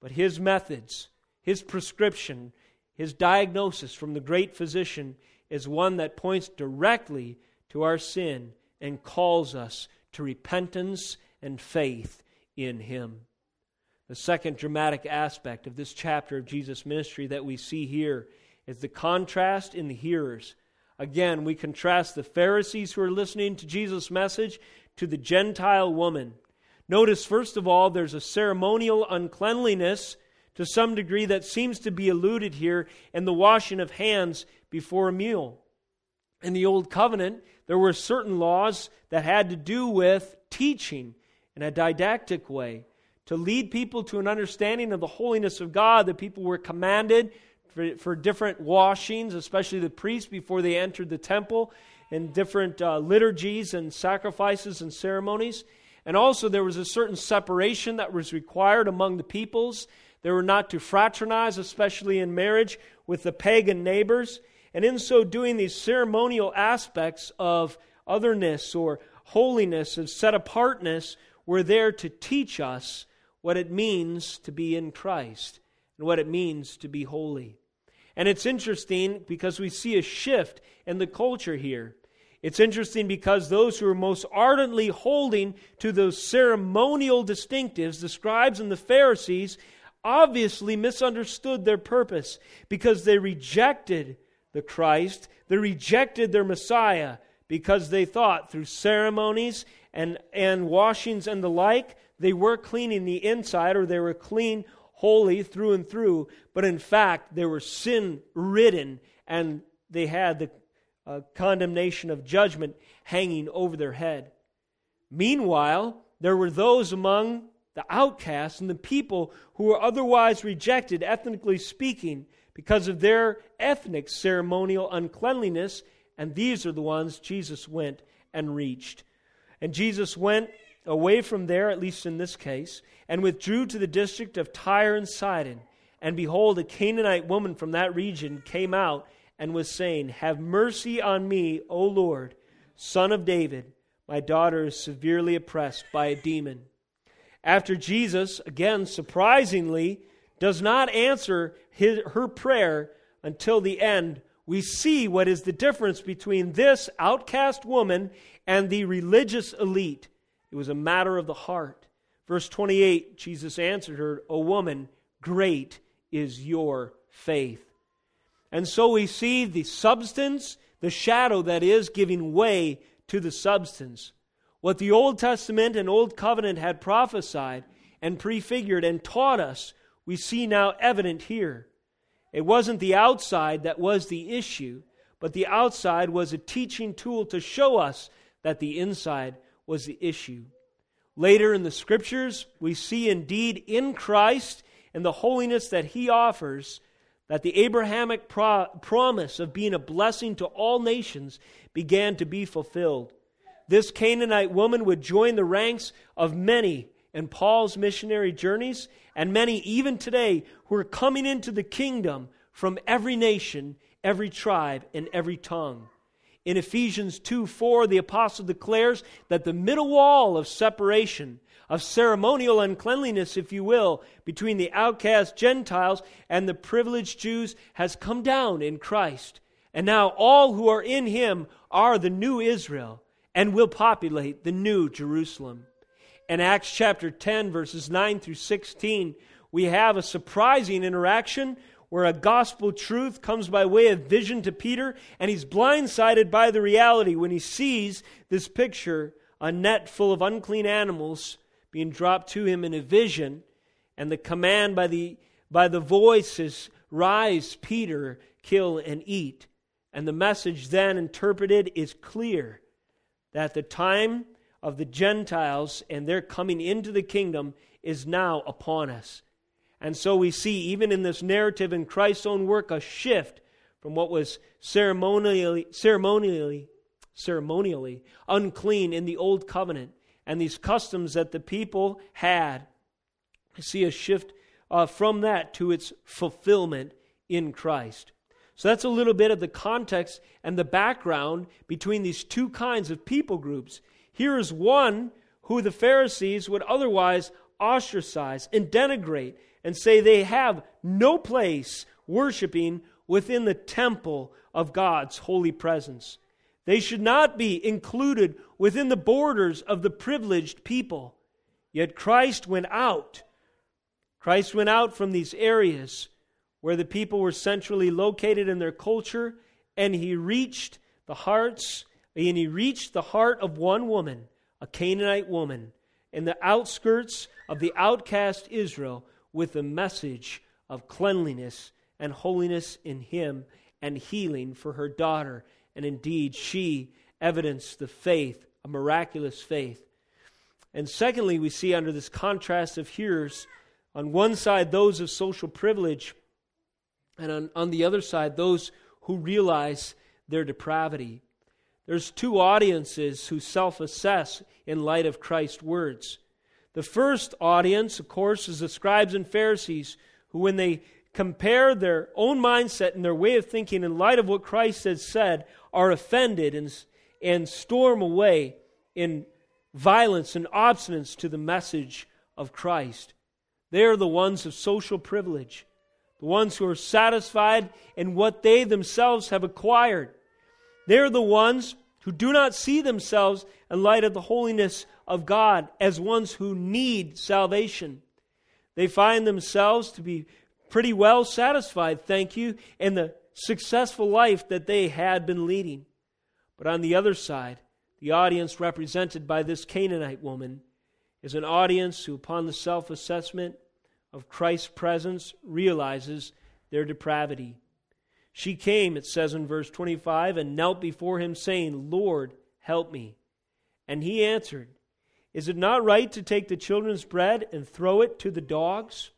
But his methods, his prescription, his diagnosis from the great physician is one that points directly to our sin and calls us to repentance and faith in him. The second dramatic aspect of this chapter of Jesus' ministry that we see here is the contrast in the hearers. Again, we contrast the Pharisees who are listening to Jesus' message to the Gentile woman. Notice, first of all, there's a ceremonial uncleanliness to some degree that seems to be alluded here in the washing of hands before a meal. In the Old Covenant, there were certain laws that had to do with teaching in a didactic way. To lead people to an understanding of the holiness of God, the people were commanded for, for different washings, especially the priests before they entered the temple, and different uh, liturgies and sacrifices and ceremonies. And also there was a certain separation that was required among the peoples. They were not to fraternize, especially in marriage, with the pagan neighbors. And in so doing, these ceremonial aspects of otherness or holiness and set-apartness were there to teach us what it means to be in Christ and what it means to be holy. And it's interesting because we see a shift in the culture here. It's interesting because those who are most ardently holding to those ceremonial distinctives, the scribes and the Pharisees, obviously misunderstood their purpose because they rejected the Christ, they rejected their Messiah because they thought through ceremonies and, and washings and the like, they were cleaning the inside, or they were clean, holy through and through, but in fact they were sin-ridden and they had the Uh, condemnation of judgment hanging over their head. Meanwhile, there were those among the outcasts and the people who were otherwise rejected, ethnically speaking, because of their ethnic ceremonial uncleanliness, and these are the ones Jesus went and reached. And Jesus went away from there, at least in this case, and withdrew to the district of Tyre and Sidon. And behold, a Canaanite woman from that region came out and was saying, "Have mercy on me, O Lord, Son of David. My daughter is severely oppressed by a demon." After Jesus, again surprisingly, does not answer his, her prayer until the end, we see what is the difference between this outcast woman and the religious elite. It was a matter of the heart. Verse twenty-eight, Jesus answered her, "O woman, great is your faith." And so we see the substance, the shadow that is giving way to the substance. What the Old Testament and Old Covenant had prophesied and prefigured and taught us, we see now evident here. It wasn't the outside that was the issue, but the outside was a teaching tool to show us that the inside was the issue. Later in the Scriptures, we see indeed in Christ and the holiness that He offers, that the Abrahamic pro- promise of being a blessing to all nations began to be fulfilled. This Canaanite woman would join the ranks of many and Paul's missionary journeys, and many even today who are coming into the kingdom from every nation, every tribe, and every tongue. In Ephesians two four, the apostle declares that the middle wall of separation, of ceremonial uncleanliness, if you will, between the outcast Gentiles and the privileged Jews has come down in Christ. And now all who are in Him are the new Israel and will populate the new Jerusalem. In Acts chapter ten, verses nine through sixteen, we have a surprising interaction where a gospel truth comes by way of vision to Peter, and he's blindsided by the reality when he sees this picture, a net full of unclean animals being dropped to him in a vision, and the command by the by the voice is, "Rise, Peter, kill and eat." And the message then interpreted is clear, that the time of the Gentiles and their coming into the kingdom is now upon us. And so we see, even in this narrative in Christ's own work, a shift from what was ceremonially, ceremonially, ceremonially unclean in the Old Covenant and these customs that the people had. We see a shift uh, from that to its fulfillment in Christ. So that's a little bit of the context and the background between these two kinds of people groups. Here is one who the Pharisees would otherwise ostracize and denigrate, and say they have no place worshiping within the temple of God's holy presence. They should not be included within the borders of the privileged people. Yet Christ went out. Christ went out from these areas where the people were centrally located in their culture, and he reached the hearts, and he reached the heart of one woman, a Canaanite woman, in the outskirts of the outcast Israel, with the message of cleanliness and holiness in him and healing for her daughter. And indeed, she evidenced the faith, a miraculous faith. And secondly, we see under this contrast of hearers, on one side, those of social privilege, and on, on the other side, those who realize their depravity. There's two audiences who self-assess in light of Christ's words. The first audience, of course, is the scribes and Pharisees, who, when they compare their own mindset and their way of thinking in light of what Christ has said, are offended and, and storm away in violence and obstinance to the message of Christ. They are the ones of social privilege, the ones who are satisfied in what they themselves have acquired. They are the ones who do not see themselves in light of the holiness of God as ones who need salvation. They find themselves to be pretty well satisfied, thank you, in the successful life that they had been leading. But on the other side, the audience represented by this Canaanite woman is an audience who, upon the self-assessment of Christ's presence, realizes their depravity. She came, it says in verse twenty-five, and knelt before him, saying, "Lord, help me." And he answered, "Is it not right to take the children's bread and throw it to the dogs?"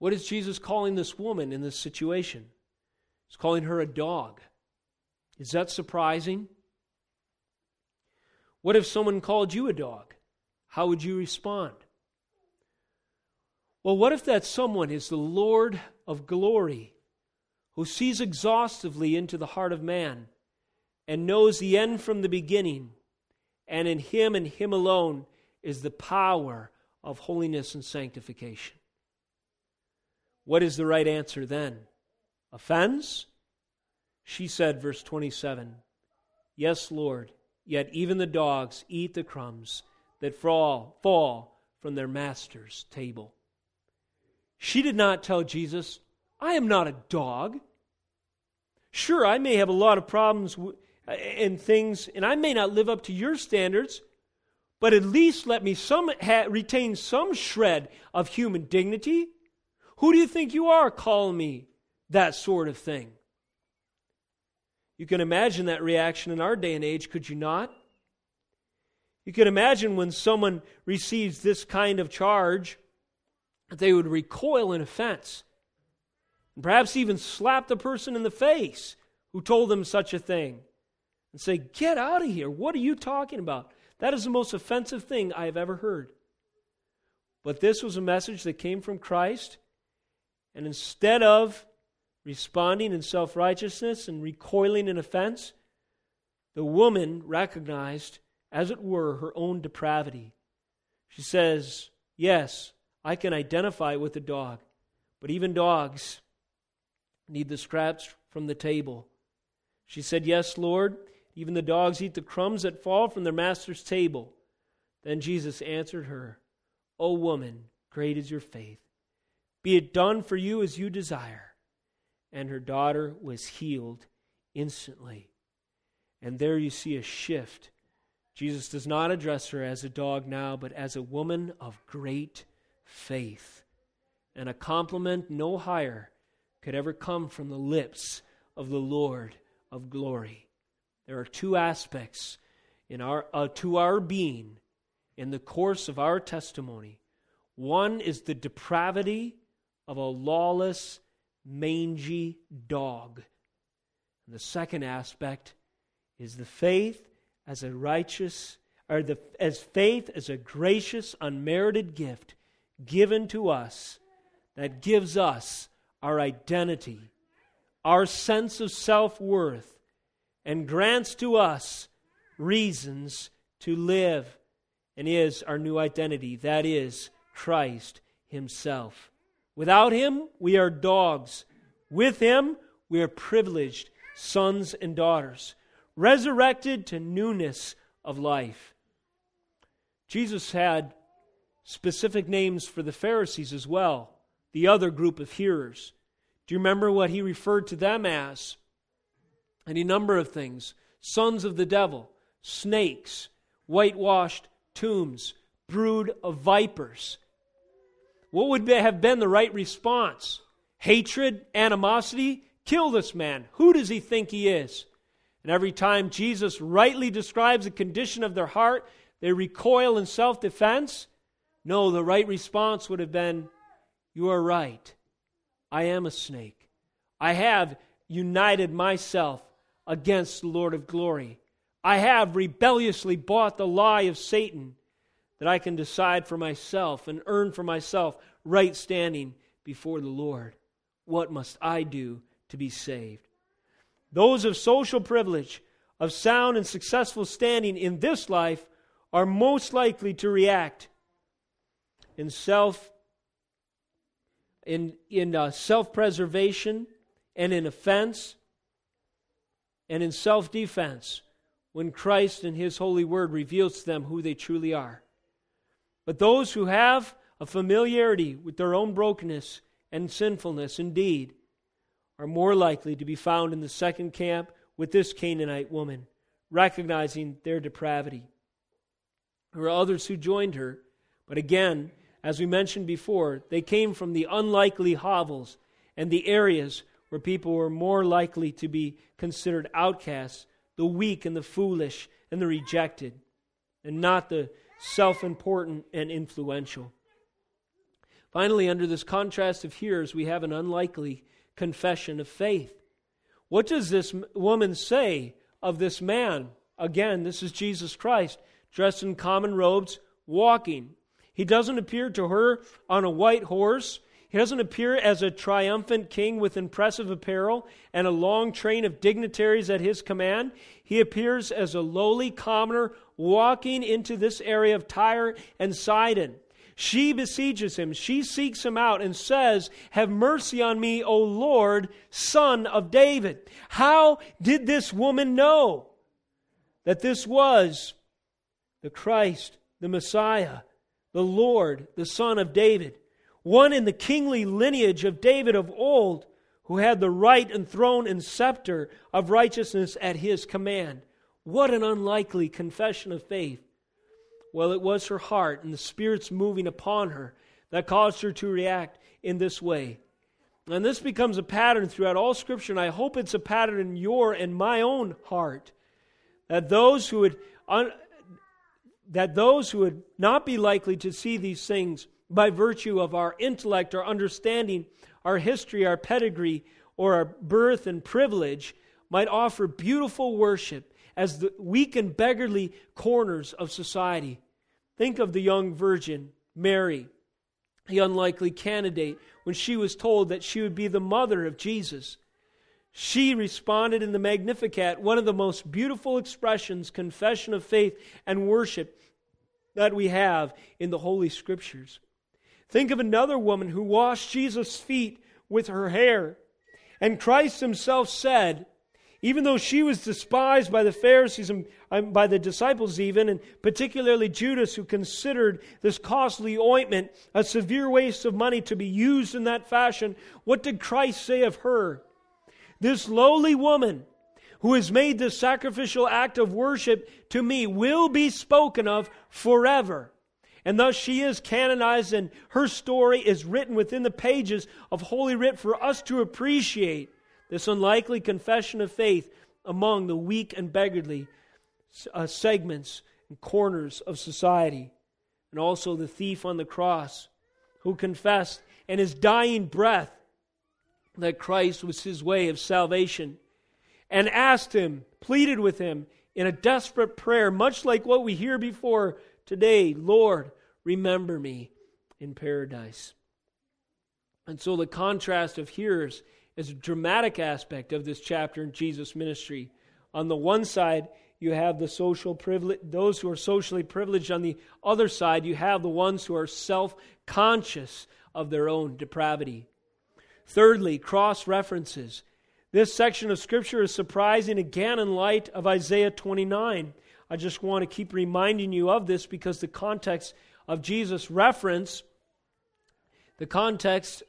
What is Jesus calling this woman in this situation? He's calling her a dog. Is that surprising? What if someone called you a dog? How would you respond? Well, what if that someone is the Lord of glory, who sees exhaustively into the heart of man and knows the end from the beginning? And in Him and Him alone is the power of holiness and sanctification. What is the right answer then? Offense? She said, verse twenty-seven, "Yes, Lord, yet even the dogs eat the crumbs that fall from their master's table." She did not tell Jesus, "I am not a dog. Sure, I may have a lot of problems w- and things, and I may not live up to your standards, but at least let me some ha- retain some shred of human dignity. Who do you think you are, calling me that sort of thing?" You can imagine that reaction in our day and age, could you not? You can imagine when someone receives this kind of charge, that they would recoil in offense, and perhaps even slap the person in the face who told them such a thing, and say, "Get out of here. What are you talking about? That is the most offensive thing I have ever heard. But this was a message that came from Christ, and instead of responding in self-righteousness and recoiling in offense, the woman recognized, as it were, her own depravity. She says, yes, I can identify with a dog, but even dogs need the scraps from the table. She said, yes, Lord, even the dogs eat the crumbs that fall from their master's table. Then Jesus answered her, O woman, great is your faith. Be it done for you as you desire. And her daughter was healed instantly. And there you see a shift. Jesus does not address her as a dog now, but as a woman of great faith. And a compliment no higher could ever come from the lips of the Lord of glory. There are two aspects in our uh, to our being in the course of our testimony. One is the depravity of a lawless, mangy dog. And the second aspect is the faith as a righteous, or the as faith as a gracious, unmerited gift given to us that gives us our identity, our sense of self-worth, and grants to us reasons to live, and is our new identity. That is Christ himself. Without him, we are dogs. With him, we are privileged sons and daughters, resurrected to newness of life. Jesus had specific names for the Pharisees as well, the other group of hearers. Do you remember what he referred to them as? Any number of things. Sons of the devil, snakes, whitewashed tombs, brood of vipers. What would have been the right response? Hatred, animosity, kill this man. Who does he think he is? And every time Jesus rightly describes the condition of their heart, they recoil in self-defense. No, the right response would have been, you are right. I am a snake. I have united myself against the Lord of glory. I have rebelliously bought the lie of Satan that I can decide for myself and earn for myself right standing before the Lord. What must I do to be saved? Those of social privilege, of sound and successful standing in this life, are most likely to react in self, in in uh, self-preservation, and in offense, and in self-defense, when Christ and His holy word reveals to them who they truly are. But those who have a familiarity with their own brokenness and sinfulness, indeed, are more likely to be found in the second camp with this Canaanite woman, recognizing their depravity. There were others who joined her, but again, as we mentioned before, they came from the unlikely hovels and the areas where people were more likely to be considered outcasts, the weak and the foolish and the rejected, and not the self-important and influential. Finally, under this contrast of hearers, we have an unlikely confession of faith. What does this woman say of this man? Again, this is Jesus Christ, dressed in common robes, walking. He doesn't appear to her on a white horse. He doesn't appear as a triumphant king with impressive apparel and a long train of dignitaries at his command. He appears as a lowly commoner walking into this area of Tyre and Sidon. She besieges him. She seeks him out and says, have mercy on me, O Lord, Son of David. How did this woman know that this was the Christ, the Messiah, the Lord, the Son of David? One in the kingly lineage of David of old, who had the right and throne and scepter of righteousness at his command. What an unlikely confession of faith. Well, it was her heart and the Spirit's moving upon her that caused her to react in this way. And this becomes a pattern throughout all Scripture, and I hope it's a pattern in your and my own heart, that those who would, un, that those who would not be likely to see these things by virtue of our intellect, our understanding, our history, our pedigree, or our birth and privilege, might offer beautiful worship as the weak and beggarly corners of society. Think of the young virgin, Mary, the unlikely candidate, when she was told that she would be the mother of Jesus. She responded in the Magnificat, one of the most beautiful expressions, confession of faith and worship that we have in the Holy Scriptures. Think of another woman who washed Jesus' feet with her hair. And Christ himself said, even though she was despised by the Pharisees and by the disciples even, and particularly Judas, who considered this costly ointment a severe waste of money to be used in that fashion, what did Christ say of her? This lowly woman who has made this sacrificial act of worship to me will be spoken of forever. And thus she is canonized, and her story is written within the pages of Holy Writ for us to appreciate this unlikely confession of faith among the weak and beggarly uh, segments and corners of society. And also the thief on the cross who confessed in his dying breath that Christ was his way of salvation, and asked him, pleaded with him in a desperate prayer, much like what we hear before today, Lord, remember me in paradise. And so the contrast of hearers is a dramatic aspect of this chapter in Jesus' ministry. On the one side, you have the social privilege, those who are socially privileged. On the other side, you have the ones who are self-conscious of their own depravity. Thirdly, cross-references. This section of Scripture is surprising again in light of Isaiah twenty-nine. I just want to keep reminding you of this because the context of Jesus' reference, the context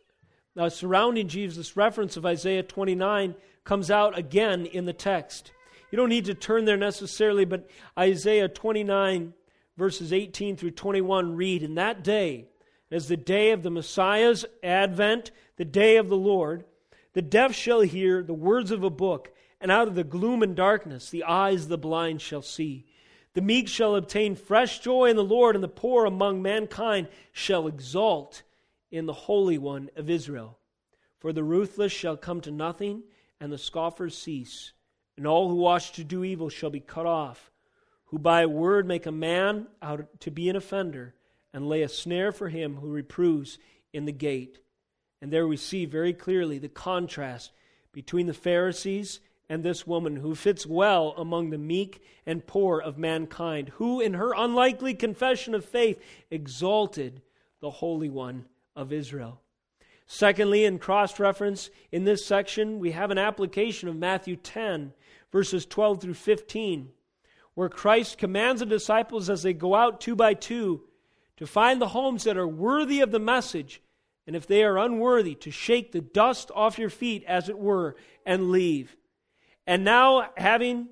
uh, surrounding Jesus' reference of Isaiah twenty-nine comes out again in the text. You don't need to turn there necessarily, but Isaiah twenty-nine, verses eighteen through twenty-one read, "In that day, as the day of the Messiah's advent, the day of the Lord, the deaf shall hear the words of a book, and out of the gloom and darkness the eyes of the blind shall see. The meek shall obtain fresh joy in the Lord, and the poor among mankind shall exult in the Holy One of Israel. For the ruthless shall come to nothing, and the scoffers cease. And all who watch to do evil shall be cut off, who by a word make a man out to be an offender, and lay a snare for him who reproves in the gate." And there we see very clearly the contrast between the Pharisees and this woman who fits well among the meek and poor of mankind, who in her unlikely confession of faith exalted the Holy One of Israel. Secondly, in cross-reference, in this section, we have an application of Matthew ten, verses twelve through fifteen, where Christ commands the disciples as they go out two by two to find the homes that are worthy of the message, and if they are unworthy, to shake the dust off your feet, as it were, and leave. And now, having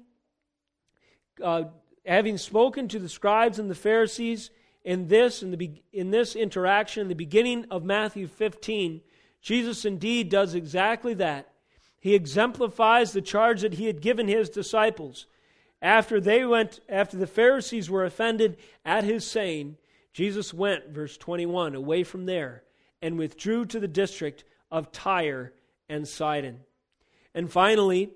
uh, having spoken to the scribes and the Pharisees in this in the in this interaction, in the beginning of Matthew fifteen, Jesus indeed does exactly that. He exemplifies the charge that he had given his disciples. After they went, after the Pharisees were offended at his saying, Jesus went, verse twenty-one, away from there, and withdrew to the district of Tyre and Sidon. And finally,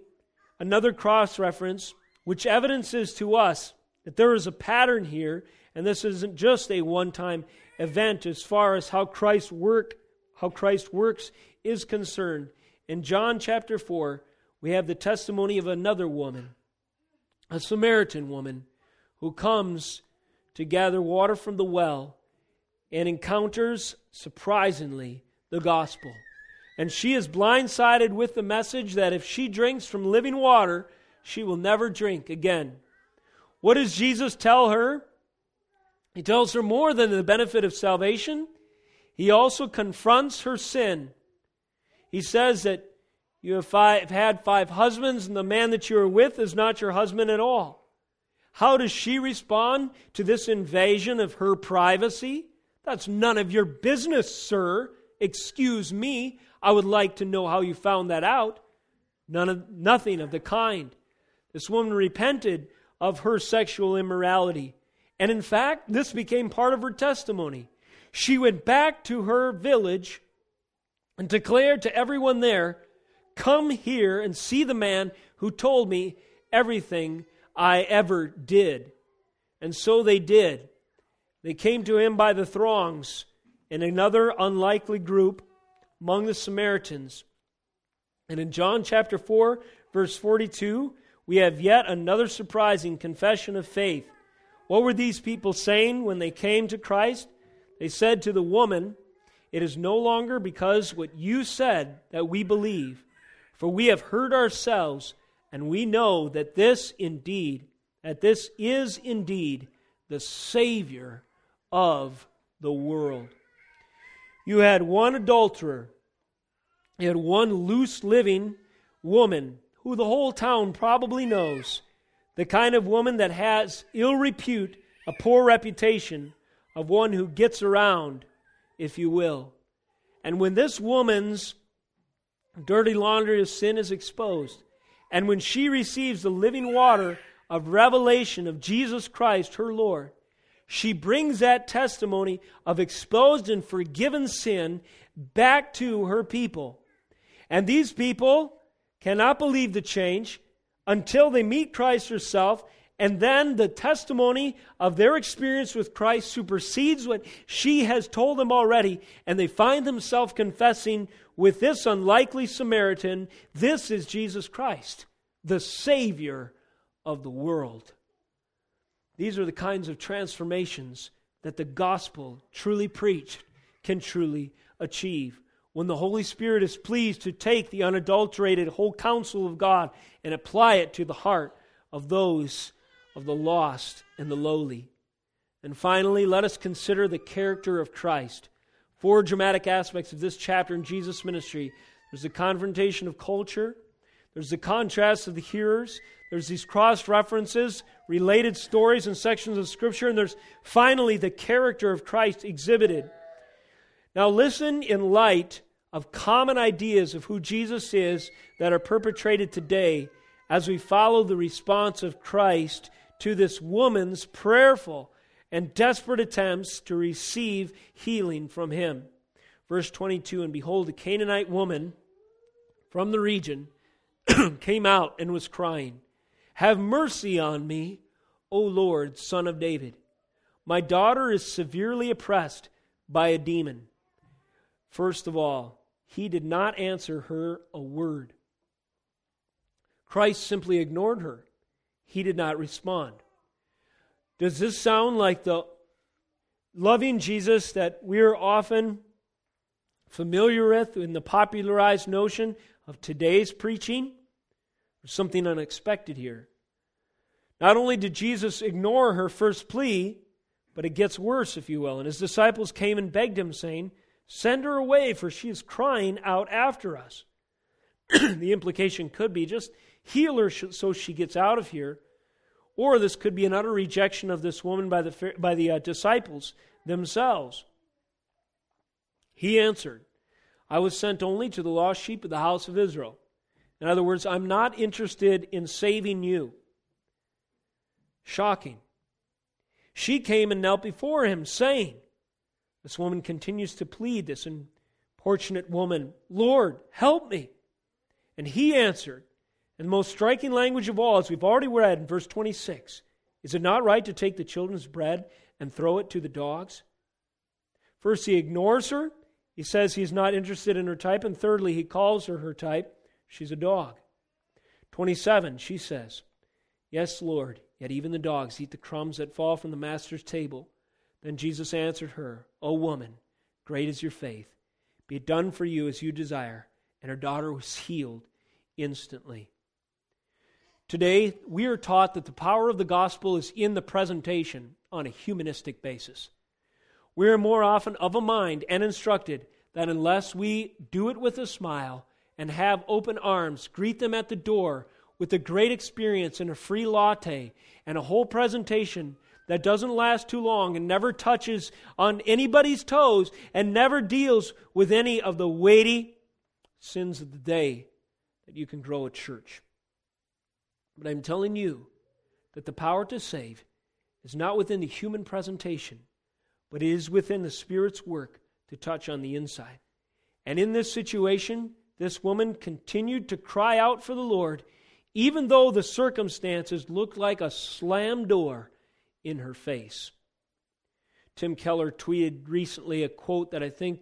another cross-reference, which evidences to us that there is a pattern here, and this isn't just a one-time event as far as how Christ work, how Christ works is concerned. In John chapter four, we have the testimony of another woman, a Samaritan woman, who comes to gather water from the well, and encounters, surprisingly, the gospel. And she is blindsided with the message that if she drinks from living water, she will never drink again. What does Jesus tell her? He tells her more than the benefit of salvation. He also confronts her sin. He says that you have five, had five husbands, and the man that you are with is not your husband at all. How does she respond to this invasion of her privacy? That's none of your business, sir. Excuse me. I would like to know how you found that out. None of, nothing of the kind. This woman repented of her sexual immorality. And in fact, this became part of her testimony. She went back to her village and declared to everyone there, "Come here and see the man who told me everything I ever did. And so they did. They came to him by the throngs in another unlikely group among the Samaritans. And in John chapter four, verse forty-two, we have yet another surprising confession of faith. What were these people saying when they came to Christ? They said to the woman, "It is no longer because what you said that we believe, for we have heard ourselves, and we know that this indeed, that this is indeed the Savior of the world." You had one adulterer, you had one loose-living woman, who the whole town probably knows, the kind of woman that has ill repute, a poor reputation, of one who gets around, if you will. And when this woman's dirty laundry of sin is exposed, and when she receives the living water of revelation of Jesus Christ, her Lord, she brings that testimony of exposed and forgiven sin back to her people. And these people cannot believe the change until they meet Christ herself, and then the testimony of their experience with Christ supersedes what she has told them already, and they find themselves confessing with this unlikely Samaritan, "This is Jesus Christ, the Savior of the world." These are the kinds of transformations that the gospel truly preached can truly achieve. When the Holy Spirit is pleased to take the unadulterated whole counsel of God and apply it to the heart of those of the lost and the lowly. And finally, let us consider the character of Christ. Four dramatic aspects of this chapter in Jesus' ministry. There's the confrontation of culture. There's the contrast of the hearers. There's these cross-references, related stories and sections of Scripture, and there's finally the character of Christ exhibited. Now listen, in light of common ideas of who Jesus is that are perpetrated today, as we follow the response of Christ to this woman's prayerful and desperate attempts to receive healing from him. Verse twenty-two, "And behold, a Canaanite woman from the region came out and was crying, 'Have mercy on me, O Lord, Son of David. My daughter is severely oppressed by a demon.' First of all, he did not answer her a word." Christ simply ignored her. He did not respond. Does this sound like the loving Jesus that we're often familiar with in the popularized notion of today's preaching? There's something unexpected here. Not only did Jesus ignore her first plea, but it gets worse, if you will. And his disciples came and begged him, saying, "Send her away, for she is crying out after us." The implication could be just heal her so she gets out of here. Or this could be an utter rejection of this woman by the, by the uh, disciples themselves. He answered, "I was sent only to the lost sheep of the house of Israel." In other words, I'm not interested in saving you. Shocking. She came and knelt before him, saying, this woman continues to plead, this importunate woman, "Lord, help me." And he answered, and the most striking language of all, as we've already read in verse twenty-six, "Is it not right to take the children's bread and throw it to the dogs?" First, he ignores her. He says he's not interested in her type. And thirdly, he calls her her type. She's a dog. twenty-seven, she says, "Yes, Lord, yet even the dogs eat the crumbs that fall from the master's table." Then Jesus answered her, "O woman, great is your faith. Be it done for you as you desire." And her daughter was healed instantly. Today, we are taught that the power of the gospel is in the presentation on a humanistic basis. We are more often of a mind and instructed that unless we do it with a smile and have open arms, greet them at the door with a great experience and a free latte and a whole presentation that doesn't last too long and never touches on anybody's toes and never deals with any of the weighty sins of the day, that you can grow a church. But I'm telling you that the power to save is not within the human presentation, but it is within the Spirit's work to touch on the inside. And in this situation, this woman continued to cry out for the Lord, even though the circumstances looked like a slam door in her face. Tim Keller tweeted recently a quote that I think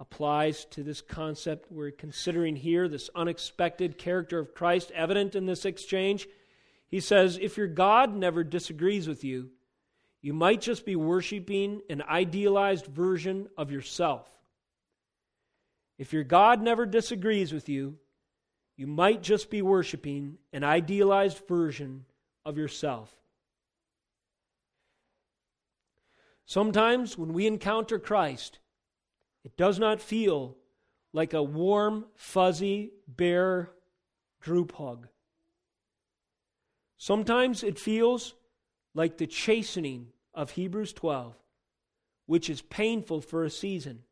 applies to this concept we're considering here, this unexpected character of Christ evident in this exchange. He says, if your God never disagrees with you, you might just be worshiping an idealized version of yourself. If your God never disagrees with you, you might just be worshiping an idealized version of yourself. Sometimes when we encounter Christ, it does not feel like a warm, fuzzy, bear droop hug. Sometimes it feels like the chastening of Hebrews twelve, which is painful for a season.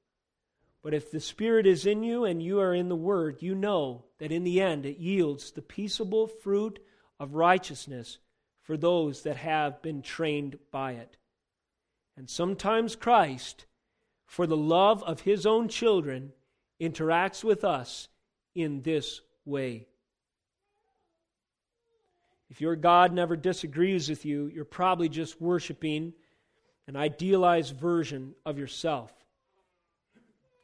But if the Spirit is in you and you are in the Word, you know that in the end it yields the peaceable fruit of righteousness for those that have been trained by it. And sometimes Christ, for the love of His own children, interacts with us in this way. If your God never disagrees with you, you're probably just worshiping an idealized version of yourself.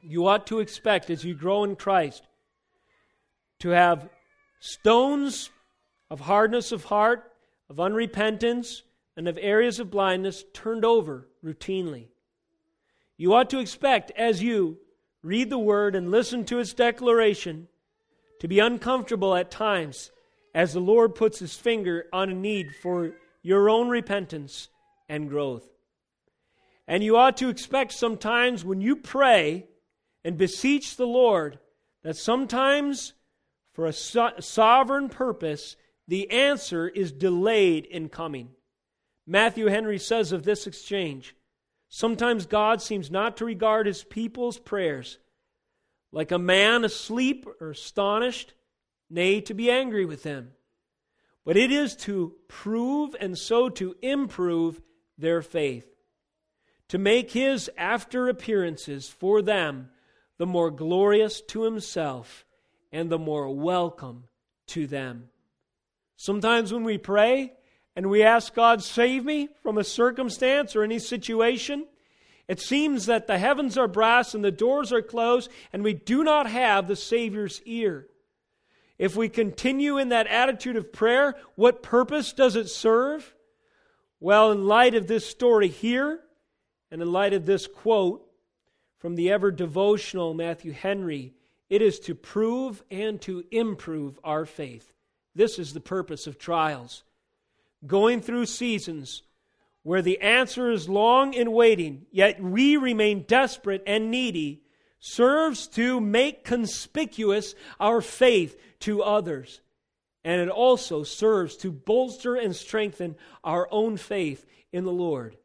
You ought to expect, as you grow in Christ, to have stones of hardness of heart, of unrepentance, and of areas of blindness turned over routinely. You ought to expect, as you read the Word and listen to its declaration, to be uncomfortable at times as the Lord puts His finger on a need for your own repentance and growth. And you ought to expect sometimes when you pray and beseech the Lord that sometimes for a so- sovereign purpose, the answer is delayed in coming. Matthew Henry says of this exchange, sometimes God seems not to regard His people's prayers like a man asleep or astonished, nay, to be angry with them. But it is to prove and so to improve their faith, to make His after appearances for them the more glorious to Himself and the more welcome to them. Sometimes when we pray and we ask God, save me from a circumstance or any situation, it seems that the heavens are brass and the doors are closed and we do not have the Savior's ear. If we continue in that attitude of prayer, what purpose does it serve? Well, in light of this story here, and in light of this quote from the ever-devotional Matthew Henry, it is to prove and to improve our faith. This is the purpose of trials. Going through seasons where the answer is long in waiting, yet we remain desperate and needy, serves to make conspicuous our faith to others. And it also serves to bolster and strengthen our own faith in the Lord.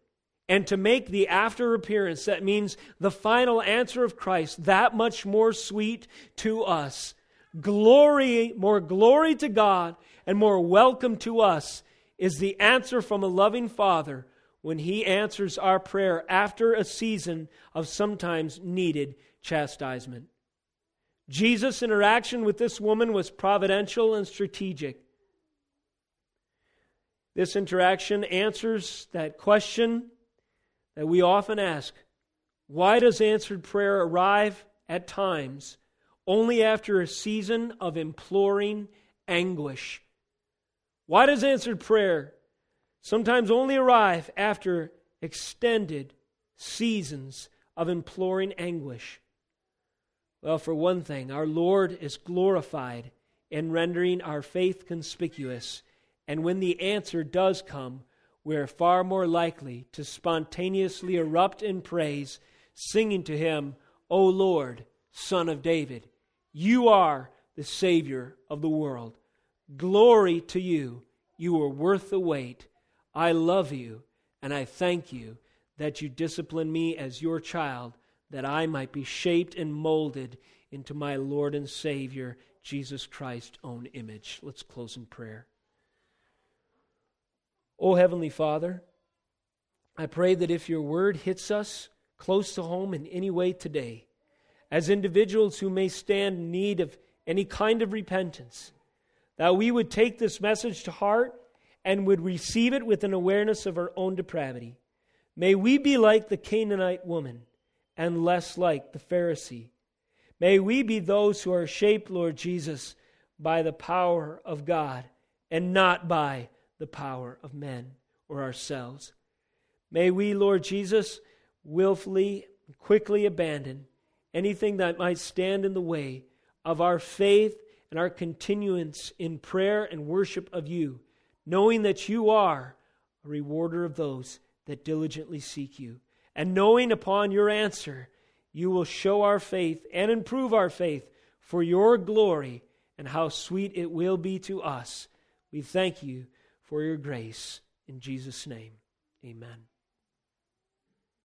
And to make the after appearance, that means the final answer of Christ, that much more sweet to us. Glory, more glory to God and more welcome to us is the answer from a loving Father when He answers our prayer after a season of sometimes needed chastisement. Jesus' interaction with this woman was providential and strategic. This interaction answers that question that we often ask, why does answered prayer arrive at times only after a season of imploring anguish? Why does answered prayer sometimes only arrive after extended seasons of imploring anguish? Well, for one thing, our Lord is glorified in rendering our faith conspicuous. And when the answer does come, we are far more likely to spontaneously erupt in praise, singing to Him, O Lord, Son of David, you are the Savior of the world. Glory to you. You were worth the wait. I love you, and I thank you that you discipline me as your child, that I might be shaped and molded into my Lord and Savior, Jesus Christ's own image. Let's close in prayer. Oh, Heavenly Father, I pray that if your word hits us close to home in any way today, as individuals who may stand in need of any kind of repentance, that we would take this message to heart and would receive it with an awareness of our own depravity. May we be like the Canaanite woman and less like the Pharisee. May we be those who are shaped, Lord Jesus, by the power of God and not by the power of men or ourselves. May we, Lord Jesus, willfully and quickly abandon anything that might stand in the way of our faith and our continuance in prayer and worship of you, knowing that you are a rewarder of those that diligently seek you. And knowing upon your answer, you will show our faith and improve our faith for your glory, and how sweet it will be to us. We thank you for your grace. In Jesus' name, amen.